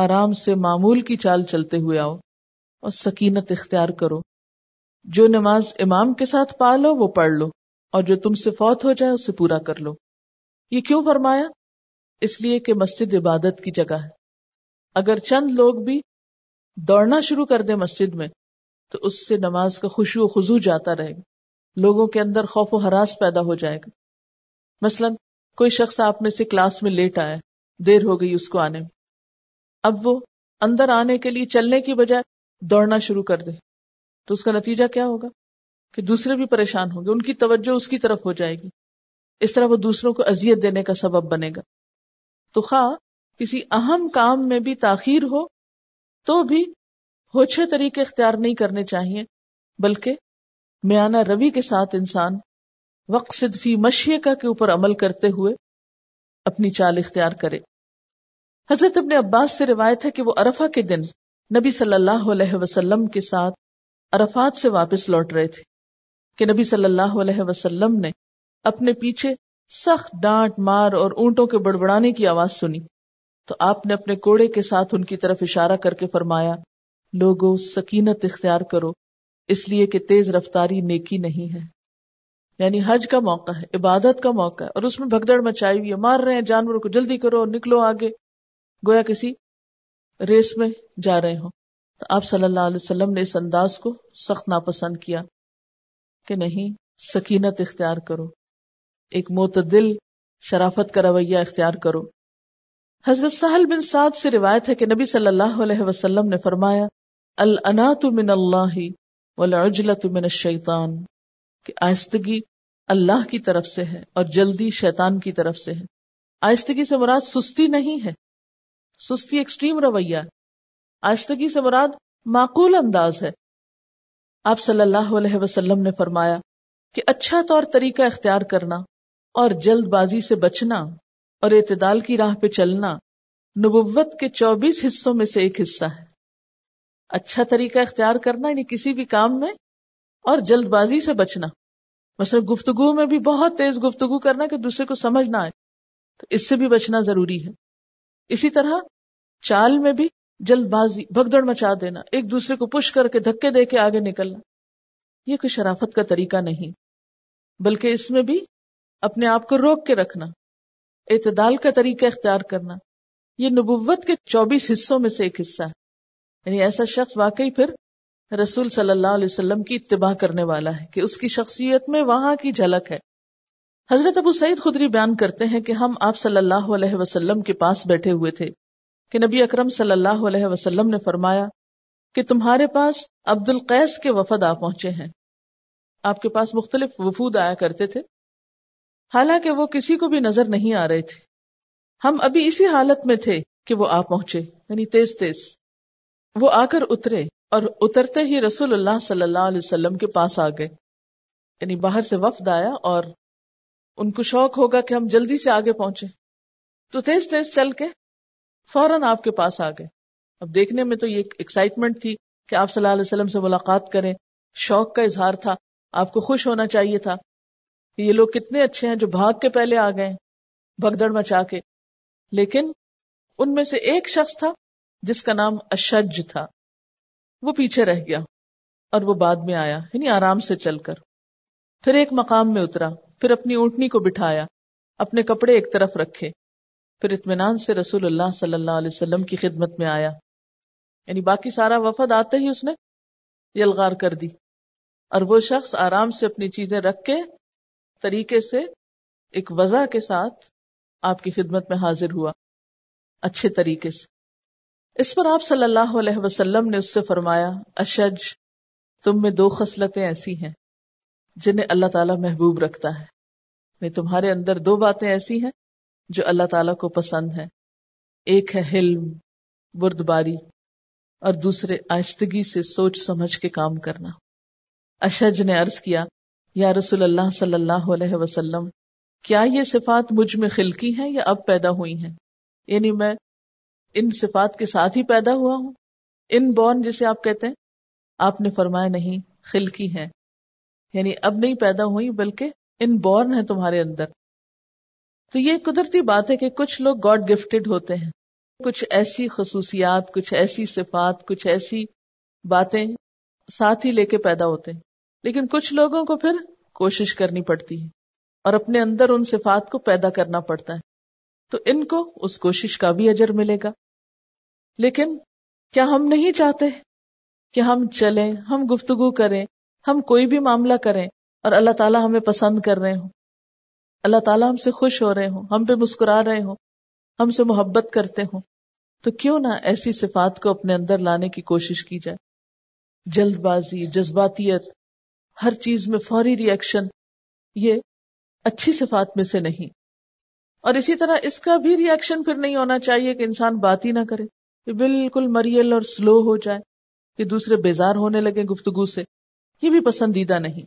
آرام سے معمول کی چال چلتے ہوئے آؤ اور سکینت اختیار کرو. جو نماز امام کے ساتھ پا لو وہ پڑھ لو، اور جو تم سے فوت ہو جائے اسے پورا کر لو. یہ کیوں فرمایا؟ اس لیے کہ مسجد عبادت کی جگہ ہے. اگر چند لوگ بھی دوڑنا شروع کر دیں مسجد میں تو اس سے نماز کا خشوع و خضوع جاتا رہے گا، لوگوں کے اندر خوف و ہراس پیدا ہو جائے گا. مثلا کوئی شخص آپ میں سے کلاس میں لیٹ آیا، دیر ہو گئی اس کو آنے میں، اب وہ اندر آنے کے لیے چلنے کی بجائے دوڑنا شروع کر دے تو اس کا نتیجہ کیا ہوگا کہ دوسرے بھی پریشان ہوں گے، ان کی توجہ اس کی طرف ہو جائے گی. اس طرح وہ دوسروں کو اذیت دینے کا سبب بنے گا. تو خواہ کسی اہم کام میں بھی تاخیر ہو تو بھی ہوچھے طریقے اختیار نہیں کرنے چاہیے، بلکہ میانہ روی کے ساتھ انسان وقصد فی مشیک کے اوپر عمل کرتے ہوئے اپنی چال اختیار کرے. حضرت ابن عباس سے روایت ہے کہ وہ عرفہ کے دن نبی صلی اللہ علیہ وسلم کے ساتھ عرفات سے واپس لوٹ رہے تھے کہ نبی صلی اللہ علیہ وسلم نے اپنے پیچھے سخت ڈانٹ مار اور اونٹوں کے بڑبڑانے کی آواز سنی، تو آپ نے اپنے کوڑے کے ساتھ ان کی طرف اشارہ کر کے فرمایا، لوگوں سکینت اختیار کرو، اس لیے کہ تیز رفتاری نیکی نہیں ہے. یعنی حج کا موقع ہے، عبادت کا موقع ہے، اور اس میں بھگدڑ مچائی ہوئی ہے، مار رہے ہیں جانوروں کو، جلدی کرو نکلو آگے، گویا کسی ریس میں جا رہے ہوں. تو آپ صلی اللہ علیہ وسلم نے اس انداز کو سخت ناپسند کیا کہ نہیں، سکینت اختیار کرو، ایک معتدل شرافت کا رویہ اختیار کرو. حضرت سہل بن سعد سے روایت ہے کہ نبی صلی اللہ علیہ وسلم نے فرمایا، الانات من اللہ والعجلۃ من الشیطان، کہ آہستگی اللہ کی طرف سے ہے اور جلدی شیطان کی طرف سے ہے. آہستگی سے مراد سستی نہیں ہے، سستی ایکسٹریم رویہ، آہستگی سے مراد معقول انداز ہے. آپ صلی اللہ علیہ وسلم نے فرمایا کہ اچھا طور طریقہ اختیار کرنا اور جلد بازی سے بچنا اور اعتدال کی راہ پہ چلنا نبوت کے 24 حصوں میں سے ایک حصہ ہے. اچھا طریقہ اختیار کرنا یعنی کسی بھی کام میں، اور جلد بازی سے بچنا. مثلا گفتگو میں بھی بہت تیز گفتگو کرنا کہ دوسرے کو سمجھ نہ آئے، تو اس سے بھی بچنا ضروری ہے. اسی طرح چال میں بھی جلد بازی، بھگدڑ مچا دینا، ایک دوسرے کو پش کر کے دھکے دے کے آگے نکلنا، یہ کوئی شرافت کا طریقہ نہیں، بلکہ اس میں بھی اپنے آپ کو روک کے رکھنا، اعتدال کا طریقہ اختیار کرنا، یہ نبوت کے 24 حصوں میں سے ایک حصہ ہے. یعنی ایسا شخص واقعی پھر رسول صلی اللہ علیہ وسلم کی اتباع کرنے والا ہے کہ اس کی شخصیت میں وہاں کی جھلک ہے. حضرت ابو سعید خدری بیان کرتے ہیں کہ ہم آپ صلی اللہ علیہ وسلم کے پاس بیٹھے ہوئے تھے کہ نبی اکرم صلی اللہ علیہ وسلم نے فرمایا کہ تمہارے پاس عبد القیس کے وفد آ پہنچے ہیں. آپ کے پاس مختلف وفود آیا کرتے تھے, حالانکہ وہ کسی کو بھی نظر نہیں آ رہے تھے. ہم ابھی اسی حالت میں تھے کہ وہ آ پہنچے, یعنی تیز تیز وہ آ کر اترے, اور اترتے ہی رسول اللہ صلی اللہ علیہ وسلم کے پاس آ گئے. یعنی باہر سے وفد آیا اور ان کو شوق ہوگا کہ ہم جلدی سے آگے پہنچے, تو تیز تیز چل کے فوراً آپ کے پاس آ گئے. اب دیکھنے میں تو یہ ایکسائٹمنٹ تھی کہ آپ صلی اللہ علیہ وسلم سے ملاقات کریں, شوق کا اظہار تھا, آپ کو خوش ہونا چاہیے تھا. یہ لوگ کتنے اچھے ہیں جو بھاگ کے پہلے آ گئے, بھگدڑ مچا کے. لیکن ان میں سے ایک شخص تھا جس کا نام اشج تھا, وہ پیچھے رہ گیا اور وہ بعد میں آیا, یعنی آرام سے چل کر. پھر ایک مقام میں اترا, پھر اپنی اونٹنی کو بٹھایا, اپنے کپڑے ایک طرف رکھے, پھر اطمینان سے رسول اللہ صلی اللہ علیہ وسلم کی خدمت میں آیا. یعنی باقی سارا وفد آتے ہی اس نے یلغار کر دی, اور وہ شخص آرام سے اپنی چیزیں رکھ کے طریقے سے ایک وضع کے ساتھ آپ کی خدمت میں حاضر ہوا, اچھے طریقے سے. اس پر آپ صلی اللہ علیہ وسلم نے اس سے فرمایا, اشج, تم میں دو خصلتیں ایسی ہیں جنہیں اللہ تعالیٰ محبوب رکھتا ہے, یعنی تمہارے اندر دو باتیں ایسی ہیں جو اللہ تعالیٰ کو پسند ہیں. ایک ہے حلم, بردباری, اور دوسرے آہستگی سے سوچ سمجھ کے کام کرنا. اشج نے عرض کیا, یا رسول اللہ صلی اللہ علیہ وسلم, کیا یہ صفات مجھ میں خلقی ہیں یا اب پیدا ہوئی ہیں؟ یعنی میں ان صفات کے ساتھ ہی پیدا ہوا ہوں, ان بورن جسے آپ کہتے ہیں؟ آپ نے فرمایا, نہیں, خلقی ہیں, یعنی اب نہیں پیدا ہوئی بلکہ ان بورن ہیں تمہارے اندر. تو یہ قدرتی بات ہے کہ کچھ لوگ گاڈ گفٹڈ ہوتے ہیں, کچھ ایسی خصوصیات, کچھ ایسی صفات, کچھ ایسی باتیں ساتھ ہی لے کے پیدا ہوتے ہیں. لیکن کچھ لوگوں کو پھر کوشش کرنی پڑتی ہے اور اپنے اندر ان صفات کو پیدا کرنا پڑتا ہے, تو ان کو اس کوشش کا بھی اجر ملے گا. لیکن کیا ہم نہیں چاہتے کہ ہم چلیں, ہم گفتگو کریں, ہم کوئی بھی معاملہ کریں اور اللہ تعالیٰ ہمیں پسند کر رہے ہوں, اللہ تعالیٰ ہم سے خوش ہو رہے ہوں, ہم پہ مسکرا رہے ہوں, ہم سے محبت کرتے ہوں؟ تو کیوں نہ ایسی صفات کو اپنے اندر لانے کی کوشش کی جائے. جلد بازی, جذباتیت, ہر چیز میں فوری ری ایکشن, یہ اچھی صفات میں سے نہیں. اور اسی طرح اس کا بھی ری ایکشن پھر نہیں ہونا چاہیے کہ انسان بات ہی نہ کرے, یہ بالکل مریل اور سلو ہو جائے کہ دوسرے بیزار ہونے لگے گفتگو سے, یہ بھی پسندیدہ نہیں.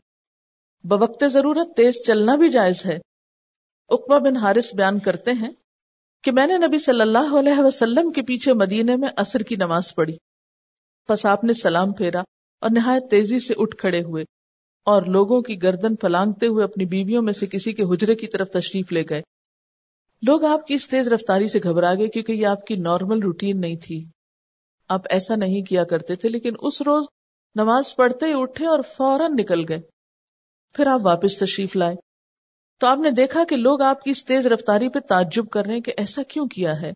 بوقت ضرورت تیز چلنا بھی جائز ہے. عقبہ بن حارث بیان کرتے ہیں کہ میں نے نبی صلی اللہ علیہ وسلم کے پیچھے مدینے میں عصر کی نماز پڑھی, پس آپ نے سلام پھیرا اور نہایت تیزی سے اٹھ کھڑے ہوئے اور لوگوں کی گردن پھلانگتے ہوئے اپنی بیویوں میں سے کسی کے حجرے کی طرف تشریف لے گئے. لوگ آپ کی اس تیز رفتاری سے گھبرا گئے کیونکہ یہ آپ کی نارمل روٹین نہیں تھی, آپ ایسا نہیں کیا کرتے تھے. لیکن اس روز نماز پڑھتے ہی اٹھے اور فوراً نکل گئے. پھر آپ واپس تشریف لائے تو آپ نے دیکھا کہ لوگ آپ کی اس تیز رفتاری پہ تعجب کر رہے ہیں کہ ایسا کیوں کیا ہے.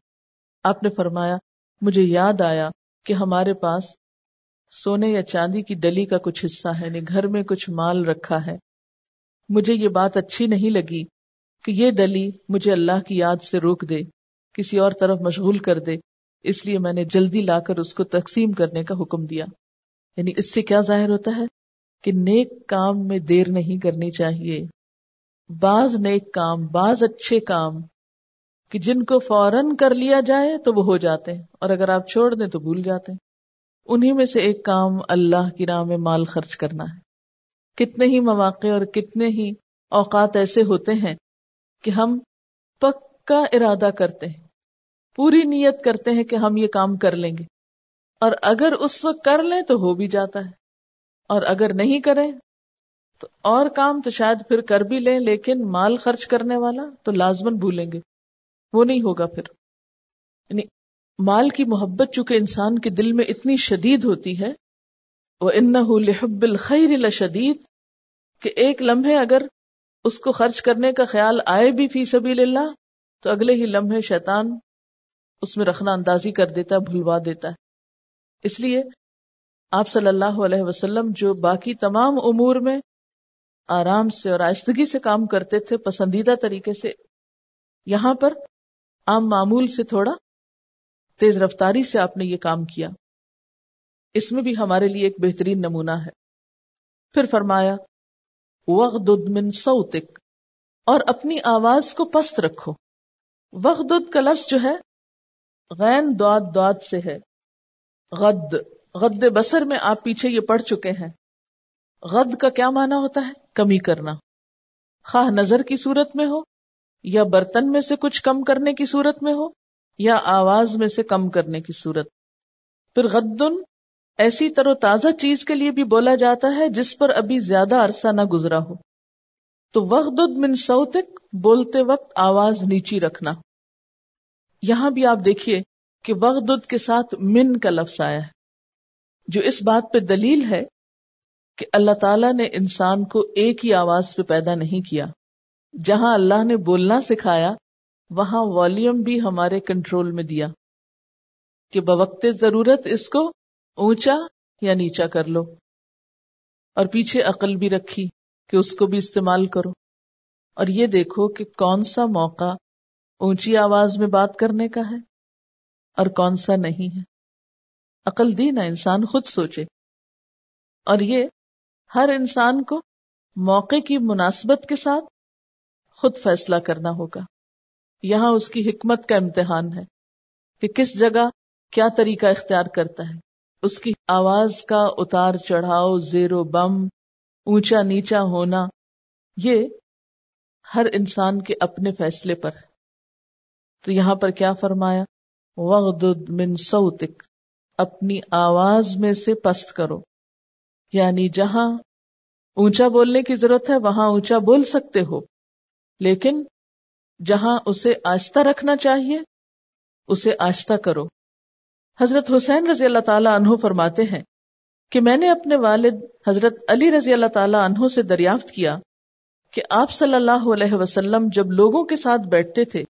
آپ نے فرمایا, مجھے یاد آیا کہ ہمارے پاس سونے یا چاندی کی ڈلی کا کچھ حصہ ہے, یعنی گھر میں کچھ مال رکھا ہے. مجھے یہ بات اچھی نہیں لگی کہ یہ ڈلی مجھے اللہ کی یاد سے روک دے, کسی اور طرف مشغول کر دے, اس لیے میں نے جلدی لا کر اس کو تقسیم کرنے کا حکم دیا. یعنی اس سے کیا ظاہر ہوتا ہے کہ نیک کام میں دیر نہیں کرنی چاہیے. بعض نیک کام, بعض اچھے کام کہ جن کو فوراً کر لیا جائے تو وہ ہو جاتے ہیں, اور اگر آپ چھوڑ دیں تو بھول جاتے ہیں. انہی میں سے ایک کام اللہ کی راہ میں مال خرچ کرنا ہے. کتنے ہی مواقع اور کتنے ہی اوقات ایسے ہوتے ہیں کہ ہم پکا ارادہ کرتے ہیں, پوری نیت کرتے ہیں کہ ہم یہ کام کر لیں گے, اور اگر اس وقت کر لیں تو ہو بھی جاتا ہے, اور اگر نہیں کریں تو اور کام تو شاید پھر کر بھی لیں, لیکن مال خرچ کرنے والا تو لازماً بھولیں گے, وہ نہیں ہوگا پھر. یعنی مال کی محبت چونکہ انسان کے دل میں اتنی شدید ہوتی ہے, وَإِنَّهُ لِحُبِّ الْخَيْرِ لَشَدِيدٌ, کہ ایک لمحے اگر اس کو خرچ کرنے کا خیال آئے بھی فی سبیل اللہ تو اگلے ہی لمحے شیطان اس میں رخنہ اندازی کر دیتا ہے, بھلوا دیتا ہے. اس لیے آپ صلی اللہ علیہ وسلم جو باقی تمام امور میں آرام سے اور آہستگی سے کام کرتے تھے پسندیدہ طریقے سے، یہاں پر عام معمول سے تھوڑا تیز رفتاری سے آپ نے یہ کام کیا، اس میں بھی ہمارے لیے ایک بہترین نمونہ ہے۔ پھر فرمایا وَغْدُدْ مِن صَوْتِكَ، اور اپنی آواز کو پست رکھو۔ وَغْدُدْ کا لفظ جو ہے غین دعد دعد سے ہے، غد، غد بصر میں آپ پیچھے یہ پڑھ چکے ہیں۔ غد کا کیا معنی ہوتا ہے؟ کمی کرنا، خواہ نظر کی صورت میں ہو یا برتن میں سے کچھ کم کرنے کی صورت میں ہو یا آواز میں سے کم کرنے کی صورت۔ پھر غدن ایسی تر و تازہ چیز کے لیے بھی بولا جاتا ہے جس پر ابھی زیادہ عرصہ نہ گزرا ہو۔ تو وغدد من صوتک، بولتے وقت آواز نیچی رکھنا۔ یہاں بھی آپ دیکھیے کہ وغدد کے ساتھ من کا لفظ آیا ہے، جو اس بات پہ دلیل ہے کہ اللہ تعالیٰ نے انسان کو ایک ہی آواز پہ پیدا نہیں کیا۔ جہاں اللہ نے بولنا سکھایا وہاں والیوم بھی ہمارے کنٹرول میں دیا کہ بوقت ضرورت اس کو اونچا یا نیچا کر لو، اور پیچھے عقل بھی رکھی کہ اس کو بھی استعمال کرو، اور یہ دیکھو کہ کون سا موقع اونچی آواز میں بات کرنے کا ہے اور کون سا نہیں ہے۔ عقل دی نا، انسان خود سوچے، اور یہ ہر انسان کو موقع کی مناسبت کے ساتھ خود فیصلہ کرنا ہوگا۔ یہاں اس کی حکمت کا امتحان ہے کہ کس جگہ کیا طریقہ اختیار کرتا ہے، اس کی آواز کا اتار چڑھاؤ، زیر و بم، اونچا نیچا ہونا، یہ ہر انسان کے اپنے فیصلے پر ہے۔ تو یہاں پر کیا فرمایا؟ وغدد من صوتک، اپنی آواز میں سے پست کرو، یعنی جہاں اونچا بولنے کی ضرورت ہے وہاں اونچا بول سکتے ہو، لیکن جہاں اسے آہستہ رکھنا چاہیے اسے آہستہ کرو۔ حضرت حسین رضی اللہ تعالیٰ عنہ فرماتے ہیں کہ میں نے اپنے والد حضرت علی رضی اللہ تعالیٰ عنہ سے دریافت کیا کہ آپ صلی اللہ علیہ وسلم جب لوگوں کے ساتھ بیٹھتے تھے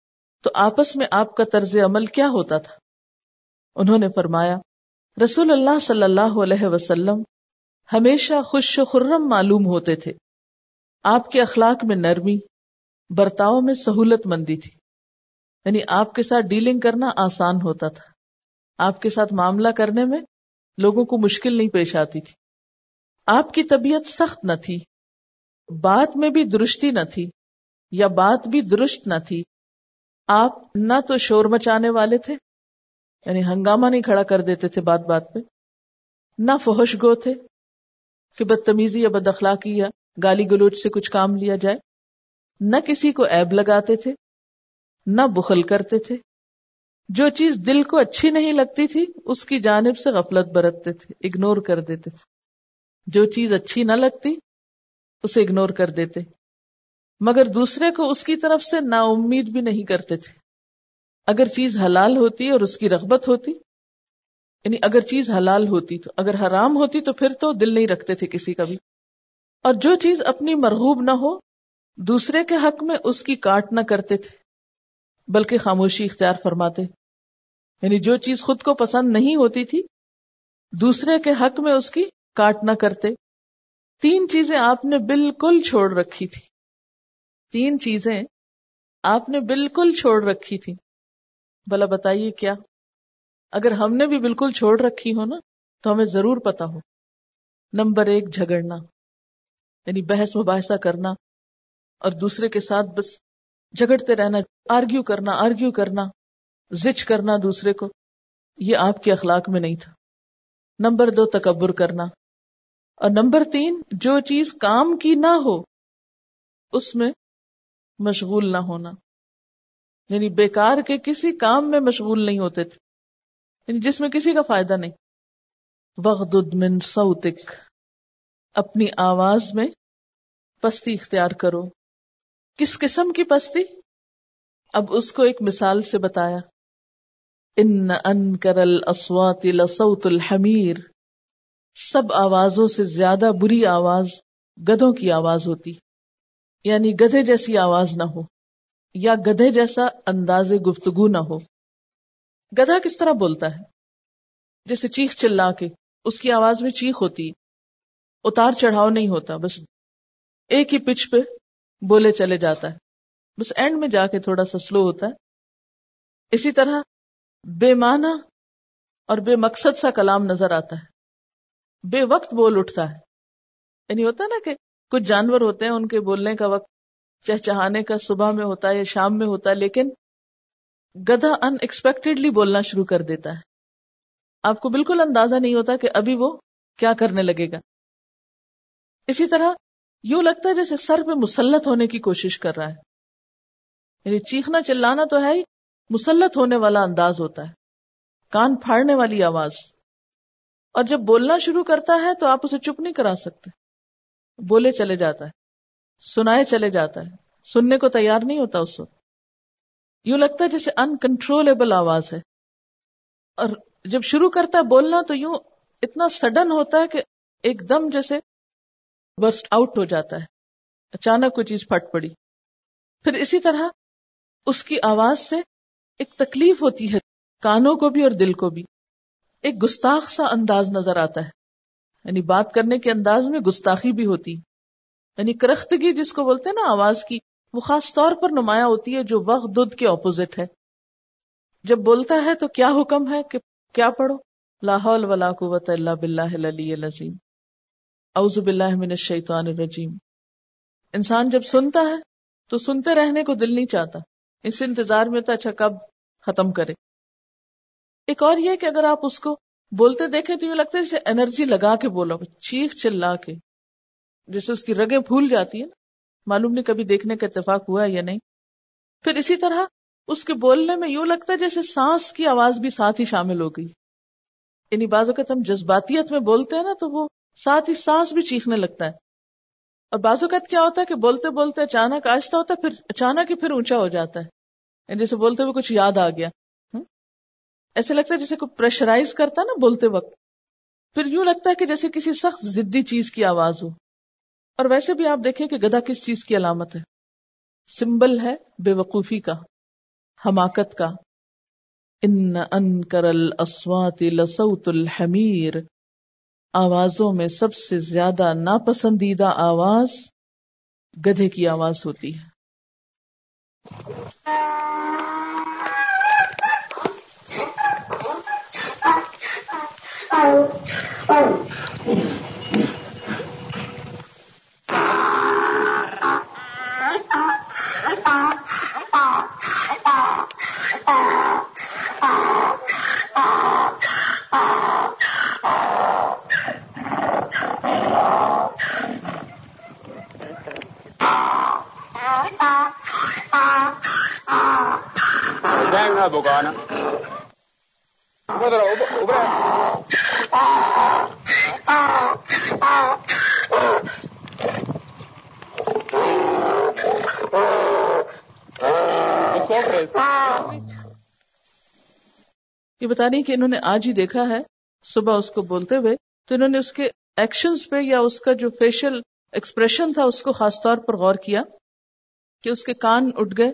تو آپس میں آپ کا طرز عمل کیا ہوتا تھا؟ انہوں نے فرمایا، رسول اللہ صلی اللہ علیہ وسلم ہمیشہ خوش و خرم معلوم ہوتے تھے، آپ کے اخلاق میں نرمی، برتاؤ میں سہولت مندی تھی، یعنی آپ کے ساتھ ڈیلنگ کرنا آسان ہوتا تھا، آپ کے ساتھ معاملہ کرنے میں لوگوں کو مشکل نہیں پیش آتی تھی، آپ کی طبیعت سخت نہ تھی، بات میں بھی درستی نہ تھی یا بات بھی درست نہ تھی، آپ نہ تو شور مچانے والے تھے، یعنی ہنگامہ نہیں کھڑا کر دیتے تھے بات بات پہ، نہ فحش گو تھے کہ بدتمیزی یا بد اخلاقی یا گالی گلوچ سے کچھ کام لیا جائے، نہ کسی کو عیب لگاتے تھے، نہ بخل کرتے تھے، جو چیز دل کو اچھی نہیں لگتی تھی اس کی جانب سے غفلت برتتے تھے، اگنور کر دیتے تھے، جو چیز اچھی نہ لگتی اسے اگنور کر دیتے، مگر دوسرے کو اس کی طرف سے نا امید بھی نہیں کرتے تھے۔ اگر چیز حلال ہوتی اور اس کی رغبت ہوتی، یعنی اگر چیز حلال ہوتی، تو اگر حرام ہوتی تو پھر تو دل نہیں رکھتے تھے کسی کا بھی، اور جو چیز اپنی مرغوب نہ ہو دوسرے کے حق میں اس کی کاٹ نہ کرتے تھے، بلکہ خاموشی اختیار فرماتے، یعنی جو چیز خود کو پسند نہیں ہوتی تھی دوسرے کے حق میں اس کی کاٹ نہ کرتے۔ تین چیزیں آپ نے بالکل چھوڑ رکھی تھی، تین چیزیں آپ نے بالکل چھوڑ رکھی تھی، بھلا بتائیے کیا؟ اگر ہم نے بھی بالکل چھوڑ رکھی ہو نا تو ہمیں ضرور پتا ہو۔ نمبر 1، جھگڑنا، یعنی بحث مباحثہ کرنا اور دوسرے کے ساتھ بس جھگڑتے رہنا، آرگیو کرنا، زچ کرنا دوسرے کو، یہ آپ کے اخلاق میں نہیں تھا۔ نمبر 2، تکبر کرنا، اور نمبر 3، جو چیز کام کی نہ ہو اس میں مشغول نہ ہونا، یعنی بیکار کے کسی کام میں مشغول نہیں ہوتے تھے، یعنی جس میں کسی کا فائدہ نہیں۔ وغدد من صوتک، اپنی آواز میں پستی اختیار کرو۔ کس قسم کی پستی؟ اب اس کو ایک مثال سے بتایا، ان انکر الاصوات لصوت الحمیر، سب آوازوں سے زیادہ بری آواز گدھوں کی آواز ہوتی، یعنی گدھے جیسی آواز نہ ہو یا گدھے جیسا انداز گفتگو نہ ہو۔ گدھا کس طرح بولتا ہے؟ جیسے چیخ چلا کے، اس کی آواز میں چیخ ہوتی، اتار چڑھاؤ نہیں ہوتا، بس ایک ہی پچ پہ بولے چلے جاتا ہے، بس اینڈ میں جا کے تھوڑا سا سلو ہوتا ہے. اسی طرح بے معنی اور بے مقصد سا کلام نظر آتا ہے، بے وقت بول اٹھتا ہے. یعنی ہوتا ہے نا کہ کچھ جانور ہوتے ہیں ان کے بولنے کا وقت چہچہانے کا صبح میں ہوتا ہے یا شام میں ہوتا ہے، لیکن گدھا ان ایکسپیکٹڈلی بولنا شروع کر دیتا ہے. آپ کو بالکل اندازہ نہیں ہوتا کہ ابھی وہ کیا کرنے لگے گا. اسی طرح یوں لگتا ہے جیسے سر پہ مسلط ہونے کی کوشش کر رہا ہے، یعنی چیخنا چلانا تو ہے ہی، مسلط ہونے والا انداز ہوتا ہے، کان پھاڑنے والی آواز. اور جب بولنا شروع کرتا ہے تو آپ اسے چپ نہیں کرا سکتے، بولے چلے جاتا ہے، سنائے چلے جاتا ہے، سننے کو تیار نہیں ہوتا اس وقت. یوں لگتا ہے جیسے ان کنٹرولبل آواز ہے. اور جب شروع کرتا ہے بولنا تو یوں اتنا سڈن ہوتا ہے کہ ایک دم جیسے برسٹ آؤٹ ہو جاتا ہے، اچانک کوئی چیز پھٹ پڑی. پھر اسی طرح اس کی آواز سے ایک تکلیف ہوتی ہے، کانوں کو بھی اور دل کو بھی. ایک گستاخ سا انداز نظر آتا ہے، یعنی بات کرنے کے انداز میں گستاخی بھی ہوتی، یعنی کرختگی جس کو بولتے ہیں نا آواز کی، وہ خاص طور پر نمایاں ہوتی ہے، جو وقت دودھ کے اپوزٹ ہے. جب بولتا ہے تو کیا حکم ہے کہ کیا پڑھو؟ لا حول ولا قوت الا باللہ العلی العظیم، اعوذ باللہ من الشیطان الرجیم. انسان جب سنتا ہے تو سنتے رہنے کو دل نہیں چاہتا، اس انتظار میں تو اچھا کب ختم کرے. ایک اور یہ کہ اگر آپ اس کو بولتے دیکھیں تو یہ لگتا ہے جیسے انرجی لگا کے بولا، چیخ چلا کے، جیسے اس کی رگیں پھول جاتی ہیں نا. معلوم نہیں کبھی دیکھنے کا اتفاق ہوا ہے یا نہیں. پھر اسی طرح اس کے بولنے میں یوں لگتا ہے جیسے سانس کی آواز بھی ساتھ ہی شامل ہو گئی. یعنی بعض اوقات ہم جذباتیت میں بولتے ہیں نا تو وہ ساتھ ہی سانس بھی چیخنے لگتا ہے. اور بعض اوقات کیا ہوتا ہے کہ بولتے بولتے اچانک آہستہ ہوتا ہے، پھر اچانک ہی پھر اونچا ہو جاتا ہے، جیسے بولتے ہوئے کچھ یاد آ گیا. ایسے لگتا ہے جیسے کوئی پریشرائز کرتا ہے نا بولتے وقت. پھر یوں لگتا ہے کہ جیسے کسی سخت ضدی چیز کی آواز ہو. اور ویسے بھی آپ دیکھیں کہ گدھا کس چیز کی علامت ہے، سمبل ہے بے وقوفی کا، حماقت کا. ان انکر الاصوات لصوت الحمیر، آوازوں میں سب سے زیادہ ناپسندیدہ آواز گدھے کی آواز ہوتی ہے. یہ بتا رہی کہ انہوں نے آج ہی دیکھا ہے صبح اس کو بولتے ہوئے، تو انہوں نے اس کے ایکشنز پہ یا اس کا جو فیشل ایکسپریشن تھا اس کو خاص طور پر غور کیا کہ اس کے کان اٹھ گئے،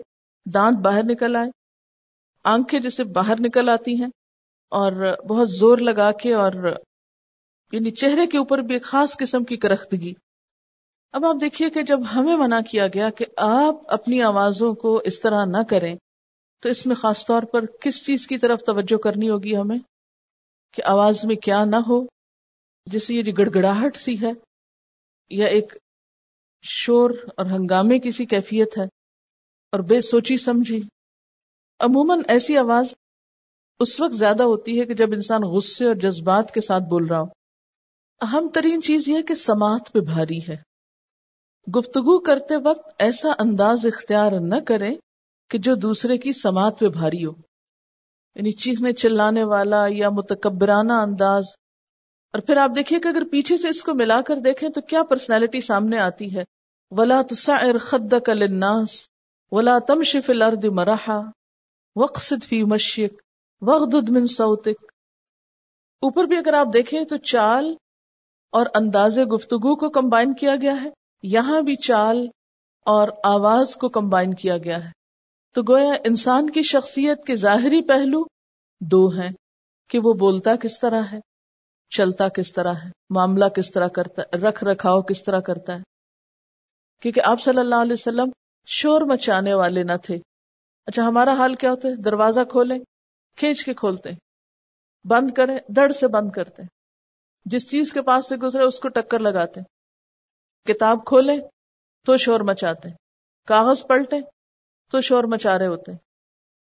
دانت باہر نکل آئے، آنکھیں جیسے باہر نکل آتی ہیں، اور بہت زور لگا کے، اور یعنی چہرے کے اوپر بھی ایک خاص قسم کی کرختگی. اب آپ دیکھیے کہ جب ہمیں منع کیا گیا کہ آپ اپنی آوازوں کو اس طرح نہ کریں، تو اس میں خاص طور پر کس چیز کی طرف توجہ کرنی ہوگی ہمیں، کہ آواز میں کیا نہ ہو، جیسے یہ جو گڑگڑاہٹ سی ہے یا ایک شور اور ہنگامے کی سی کیفیت ہے اور بے سوچی سمجھی. عموماً ایسی آواز اس وقت زیادہ ہوتی ہے کہ جب انسان غصے اور جذبات کے ساتھ بول رہا ہو. اہم ترین چیز یہ کہ سماعت پہ بھاری ہے. گفتگو کرتے وقت ایسا انداز اختیار نہ کریں کہ جو دوسرے کی سماعت پہ بھاری ہو، یعنی چیخنے چلانے والا یا متکبرانہ انداز. اور پھر آپ دیکھیے کہ اگر پیچھے سے اس کو ملا کر دیکھیں تو کیا پرسنالٹی سامنے آتی ہے. وَلَا تُسَعِرْ خَدَّكَ لِلنَّاسِ وَلَا تَمْشِ فِي الْأَرْضِ مَرَحًا وَاقْصِدْ فِي مَشْيِكَ وَاغْضُضْ مِنْ صَوْتِكَ. اوپر بھی اگر آپ دیکھیں تو چال اور انداز گفتگو کو کمبائن کیا گیا ہے، یہاں بھی چال اور آواز کو کمبائن کیا گیا ہے. تو گویا انسان کی شخصیت کے ظاہری پہلو دو ہیں، کہ وہ بولتا کس طرح ہے، چلتا کس طرح ہے، معاملہ کس طرح کرتا ہے، رکھ رکھاؤ کس طرح کرتا ہے. کیونکہ آپ صلی اللہ علیہ وسلم شور مچانے والے نہ تھے. اچھا ہمارا حال کیا ہوتا ہے؟ دروازہ کھولیں، کھینچ کے کھولتے ہیں، بند کریں دڑ سے بند کرتے ہیں، جس چیز کے پاس سے گزرے اس کو ٹکر لگاتے ہیں. کتاب کھولیں تو شور مچاتے ہیں، کاغذ پلٹیں تو شور مچا رہے ہوتے ہیں،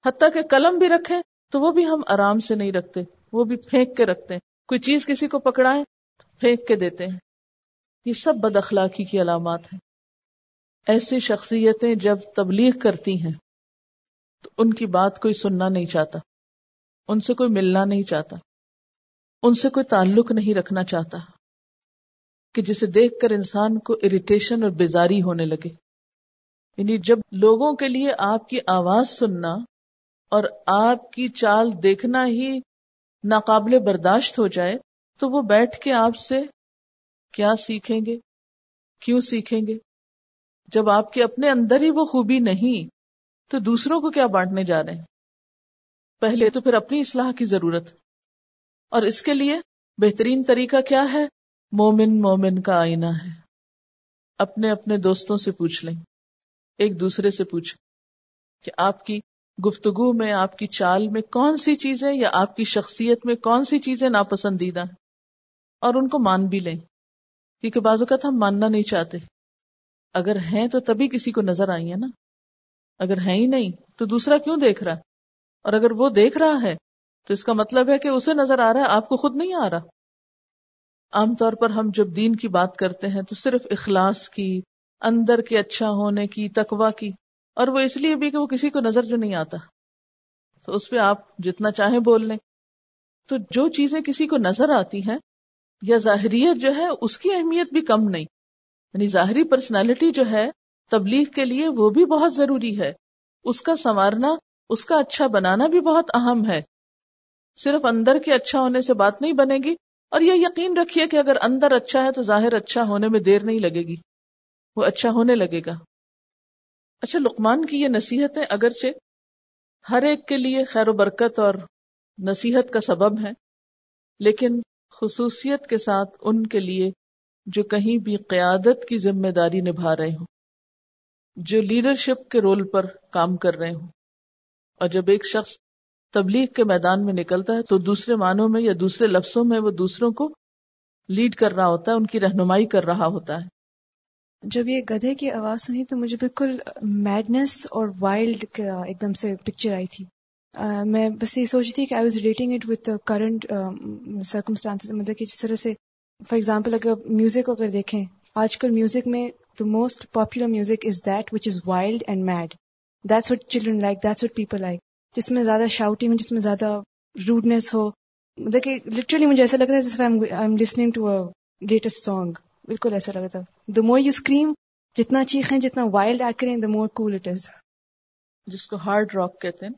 حتیٰ کہ قلم بھی رکھیں تو وہ بھی ہم آرام سے نہیں رکھتے، وہ بھی پھینک کے رکھتے ہیں. کوئی چیز کسی کو پکڑائیں پھینک کے دیتے ہیں. یہ سب بد اخلاقی کی علامات ہیں. ایسی شخصیتیں جب تبلیغ کرتی ہیں تو ان کی بات کوئی سننا نہیں چاہتا، ان سے کوئی ملنا نہیں چاہتا، ان سے کوئی تعلق نہیں رکھنا چاہتا، کہ جسے دیکھ کر انسان کو اریٹیشن اور بیزاری ہونے لگے. یعنی جب لوگوں کے لیے آپ کی آواز سننا اور آپ کی چال دیکھنا ہی ناقابل برداشت ہو جائے تو وہ بیٹھ کے آپ سے کیا سیکھیں گے، کیوں سیکھیں گے؟ جب آپ کے اپنے اندر ہی وہ خوبی نہیں تو دوسروں کو کیا بانٹنے جا رہے ہیں؟ پہلے تو پھر اپنی اصلاح کی ضرورت، اور اس کے لیے بہترین طریقہ کیا ہے؟ مومن مومن کا آئینہ ہے. اپنے اپنے دوستوں سے پوچھ لیں، ایک دوسرے سے پوچھیں کہ آپ کی گفتگو میں، آپ کی چال میں کون سی چیزیں یا آپ کی شخصیت میں کون سی چیزیں ناپسندیدہ ہیں، اور ان کو مان بھی لیں، کیونکہ بعض اوقات ہم ماننا نہیں چاہتے. اگر ہیں تو تبھی کسی کو نظر آئی ہے نا، اگر ہیں ہی نہیں تو دوسرا کیوں دیکھ رہا ہے؟ اور اگر وہ دیکھ رہا ہے تو اس کا مطلب ہے کہ اسے نظر آ رہا ہے، آپ کو خود نہیں آ رہا. عام طور پر ہم جب دین کی بات کرتے ہیں تو صرف اخلاص کی، اندر کے اچھا ہونے کی، تقویٰ کی، اور وہ اس لیے بھی کہ وہ کسی کو نظر جو نہیں آتا، تو اس پہ آپ جتنا چاہیں بول لیں. تو جو چیزیں کسی کو نظر آتی ہیں یا ظاہریت جو ہے، اس کی اہمیت بھی کم نہیں. یعنی ظاہری پرسنالٹی جو ہے تبلیغ کے لیے وہ بھی بہت ضروری ہے، اس کا سنوارنا، اس کا اچھا بنانا بھی بہت اہم ہے. صرف اندر کے اچھا ہونے سے بات نہیں بنے گی، اور یہ یقین رکھیے کہ اگر اندر اچھا ہے تو ظاہر اچھا ہونے میں دیر نہیں لگے گی، وہ اچھا ہونے لگے گا. اچھا، لقمان کی یہ نصیحتیں اگرچہ ہر ایک کے لیے خیر و برکت اور نصیحت کا سبب ہیں، لیکن خصوصیت کے ساتھ ان کے لیے جو کہیں بھی قیادت کی ذمہ داری نبھا رہے ہوں، جو لیڈرشپ کے رول پر کام کر رہے ہوں. اور جب ایک شخص تبلیغ کے میدان میں نکلتا ہے تو دوسرے معنوں میں یا دوسرے لفظوں میں وہ دوسروں کو لیڈ کر رہا ہوتا ہے، ان کی رہنمائی کر رہا ہوتا ہے. جب یہ گدھے کی آواز سنی تو مجھے بالکل میڈنس اور وائلڈ کا ایک دم سے پکچر آئی تھی. میں بس یہ سوچی تھی کہ I was relating it with current circumstances. مطلب کہ جس طرح سے فار ایگزامپل اگر میوزک اگر دیکھیں، آج کل میوزک میں the most popular music is that which is wild and mad. That's what children like, that's what people like. جس میں زیادہ شاؤٹنگ ہو، جس میں زیادہ روڈنس ہو. مطلب کہ لٹرلی مجھے ایسا لگتا ہے جیسے I'm listening to a latest song. بالکل ایسا لگتا ہے. The more you scream, جتنا چیخیں، جتنا وائلڈ ایکٹ کریں، the more cool it is. جس کو ہارڈ راک کہتے ہیں.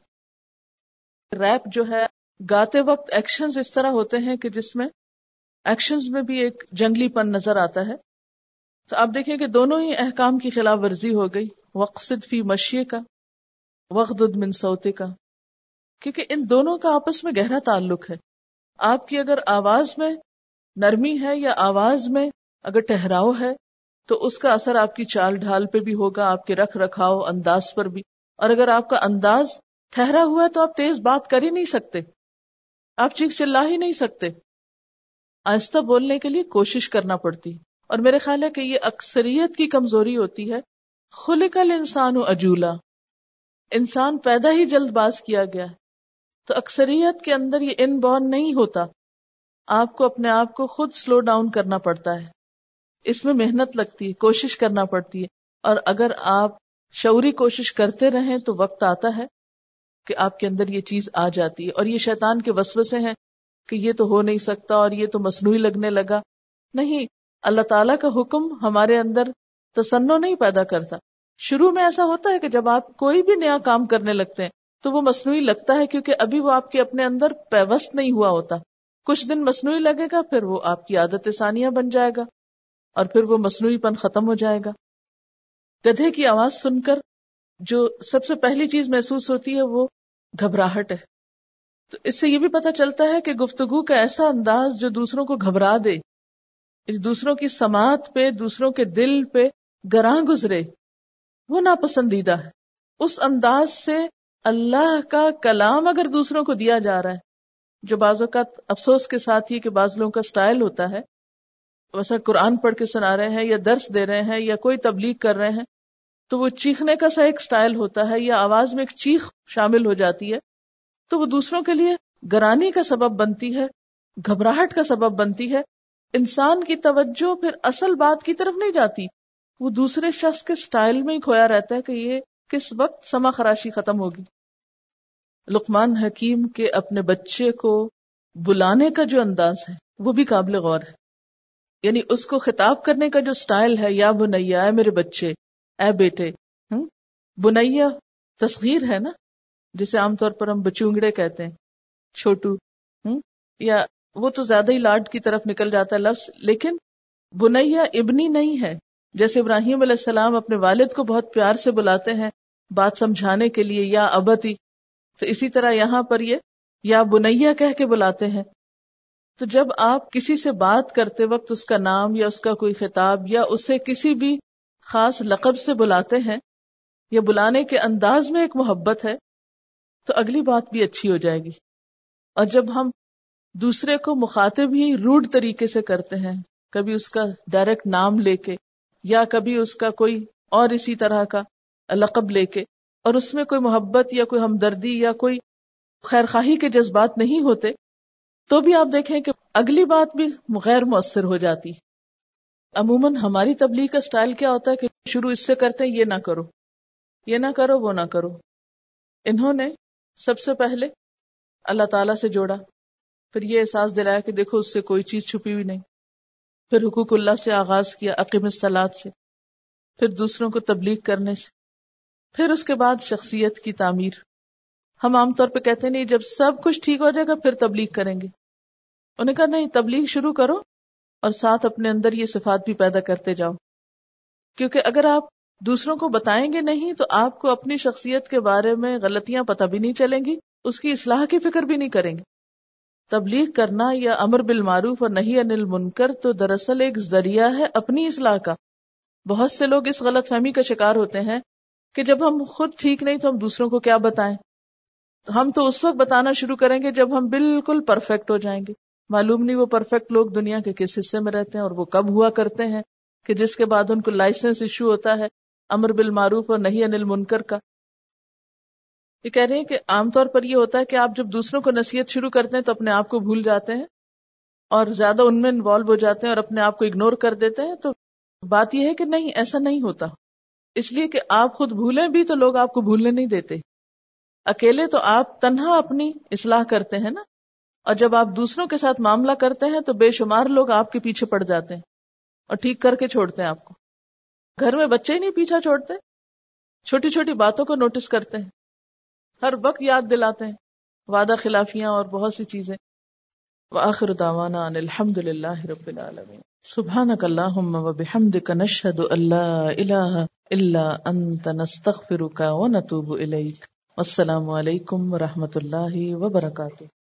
ریپ جو ہے، گاتے وقت ایکشنز اس طرح ہوتے ہیں کہ جس میں ایکشنز میں بھی ایک جنگلی پن نظر آتا ہے. تو آپ دیکھیں کہ دونوں ہی احکام کی خلاف ورزی ہو گئی، وقصد فی مشیے کا، وغضض من صوتے کا، کیونکہ ان دونوں کا آپس میں گہرا تعلق ہے. آپ کی اگر آواز میں نرمی ہے یا آواز میں اگر ٹھہراؤ ہے تو اس کا اثر آپ کی چال ڈھال پہ بھی ہوگا، آپ کے رکھ رکھاؤ، انداز پر بھی. اور اگر آپ کا انداز ٹھہرا ہوا ہے تو آپ تیز بات کر ہی نہیں سکتے، آپ چیخ چلا ہی نہیں سکتے، آہستہ بولنے کے لیے کوشش کرنا پڑتی. اور میرے خیال ہے کہ یہ اکثریت کی کمزوری ہوتی ہے. خلق الانسان عجولا، انسان پیدا ہی جلد باز کیا گیا ہے. تو اکثریت کے اندر یہ ان بورن نہیں ہوتا، آپ کو اپنے آپ کو خود سلو ڈاؤن کرنا پڑتا ہے، اس میں محنت لگتی ہے، کوشش کرنا پڑتی ہے. اور اگر آپ شعوری کوشش کرتے رہیں تو وقت آتا ہے کہ آپ کے اندر یہ چیز آ جاتی ہے. اور یہ شیطان کے وسوسے ہیں کہ یہ تو ہو نہیں سکتا اور یہ تو مصنوعی لگنے لگا. نہیں، اللہ تعالیٰ کا حکم ہمارے اندر تصنع نہیں پیدا کرتا. شروع میں ایسا ہوتا ہے کہ جب آپ کوئی بھی نیا کام کرنے لگتے ہیں تو وہ مصنوعی لگتا ہے، کیونکہ ابھی وہ آپ کے اپنے اندر پیوست نہیں ہوا ہوتا. کچھ دن مصنوعی لگے گا، پھر وہ آپ کی عادت ثانیہ بن جائے گا، اور پھر وہ مصنوعی پن ختم ہو جائے گا. گدھے کی آواز سن کر جو سب سے پہلی چیز محسوس ہوتی ہے وہ گھبراہٹ ہے. تو اس سے یہ بھی پتہ چلتا ہے کہ گفتگو کا ایسا انداز جو دوسروں کو گھبرا دے، دوسروں کی سماعت پہ، دوسروں کے دل پہ گراں گزرے وہ ناپسندیدہ ہے. اس انداز سے اللہ کا کلام اگر دوسروں کو دیا جا رہا ہے، جو بعض اوقات افسوس کے ساتھ یہ کہ بعض لوگوں کا سٹائل ہوتا ہے، ویسا قرآن پڑھ کے سنا رہے ہیں یا درس دے رہے ہیں یا کوئی تبلیغ کر رہے ہیں تو وہ چیخنے کا سا ایک سٹائل ہوتا ہے یا آواز میں ایک چیخ شامل ہو جاتی ہے، تو وہ دوسروں کے لیے گرانی کا سبب بنتی ہے، گھبراہٹ کا سبب بنتی ہے. انسان کی توجہ پھر اصل بات کی طرف نہیں جاتی، وہ دوسرے شخص کے سٹائل میں ہی کھویا رہتا ہے کہ یہ کس وقت سما خراشی ختم ہوگی. لقمان حکیم کے اپنے بچے کو بلانے کا جو انداز ہے وہ بھی قابل غور ہے، یعنی اس کو خطاب کرنے کا جو سٹائل ہے، یا بنیا، اے میرے بچے، اے بیٹے. بنیا تصغیر ہے نا، جسے عام طور پر ہم بچونگڑے کہتے ہیں، چھوٹو، یا وہ تو زیادہ ہی لاڈ کی طرف نکل جاتا ہے لفظ. لیکن بنیا ابنی نہیں ہے، جیسے ابراہیم علیہ السلام اپنے والد کو بہت پیار سے بلاتے ہیں بات سمجھانے کے لیے، یا ابتی، تو اسی طرح یہاں پر یہ یا بنیا کہہ کے بلاتے ہیں. تو جب آپ کسی سے بات کرتے وقت اس کا نام یا اس کا کوئی خطاب یا اسے کسی بھی خاص لقب سے بلاتے ہیں، یا بلانے کے انداز میں ایک محبت ہے، تو اگلی بات بھی اچھی ہو جائے گی. اور جب ہم دوسرے کو مخاطب ہی روڈ طریقے سے کرتے ہیں، کبھی اس کا ڈائریکٹ نام لے کے یا کبھی اس کا کوئی اور اسی طرح کا لقب لے کے، اور اس میں کوئی محبت یا کوئی ہمدردی یا کوئی خیر خواہی کے جذبات نہیں ہوتے، تو بھی آپ دیکھیں کہ اگلی بات بھی غیر مؤثر ہو جاتی. عموماً ہماری تبلیغ کا سٹائل کیا ہوتا ہے کہ شروع اس سے کرتے ہیں، یہ نہ کرو، یہ نہ کرو، وہ نہ کرو. انہوں نے سب سے پہلے اللہ تعالیٰ سے جوڑا، پھر یہ احساس دلایا کہ دیکھو اس سے کوئی چیز چھپی ہوئی نہیں، پھر حقوق اللہ سے آغاز کیا، اقیم الصلاۃ سے، پھر دوسروں کو تبلیغ کرنے سے، پھر اس کے بعد شخصیت کی تعمیر. ہم عام طور پہ کہتے نہیں جب سب کچھ ٹھیک ہو جائے گا پھر تبلیغ کریں گے. انہیں کہا نہیں، تبلیغ شروع کرو اور ساتھ اپنے اندر یہ صفات بھی پیدا کرتے جاؤ، کیونکہ اگر آپ دوسروں کو بتائیں گے نہیں تو آپ کو اپنی شخصیت کے بارے میں غلطیاں پتہ بھی نہیں چلیں گی، اس کی اصلاح کی فکر بھی نہیں کریں گے. تبلیغ کرنا یا امر بالمعروف اور نہی عن المنکر تو دراصل ایک ذریعہ ہے اپنی اصلاح کا. بہت سے لوگ اس غلط فہمی کا شکار ہوتے ہیں کہ جب ہم خود ٹھیک نہیں تو ہم دوسروں کو کیا بتائیں، تو ہم تو اس وقت بتانا شروع کریں گے جب ہم بالکل پرفیکٹ ہو جائیں گے. معلوم نہیں وہ پرفیکٹ لوگ دنیا کے کس حصے میں رہتے ہیں اور وہ کب ہوا کرتے ہیں کہ جس کے بعد ان کو لائسنس ایشو ہوتا ہے امر بالمعروف اور نہی عن المنکر کا. یہ کہہ رہے ہیں کہ عام طور پر یہ ہوتا ہے کہ آپ جب دوسروں کو نصیحت شروع کرتے ہیں تو اپنے آپ کو بھول جاتے ہیں اور زیادہ ان میں انوالو ہو جاتے ہیں اور اپنے آپ کو اگنور کر دیتے ہیں. تو بات یہ ہے کہ نہیں، ایسا نہیں ہوتا، اس لیے کہ آپ خود بھولیں بھی تو لوگ آپ کو بھولنے نہیں دیتے. اکیلے تو آپ تنہا اپنی اصلاح کرتے ہیں نا، اور جب آپ دوسروں کے ساتھ معاملہ کرتے ہیں تو بے شمار لوگ آپ کے پیچھے پڑ جاتے ہیں اور ٹھیک کر کے چھوڑتے ہیں آپ کو. گھر میں بچے ہی نہیں پیچھا چھوڑتے، چھوٹی چھوٹی باتوں کو نوٹس کرتے ہیں، ہر وقت یاد دلاتے ہیں، وعدہ خلافیاں اور بہت سی چیزیں. وآخر دعوانا ان الحمدللہ رب العالمین. سبحانک اللہم وبحمدک، نشہد ان لا الہ الا انت، نستغفرک ونتوب الیک. والسلام علیکم ورحمۃ اللہ وبرکاتہ.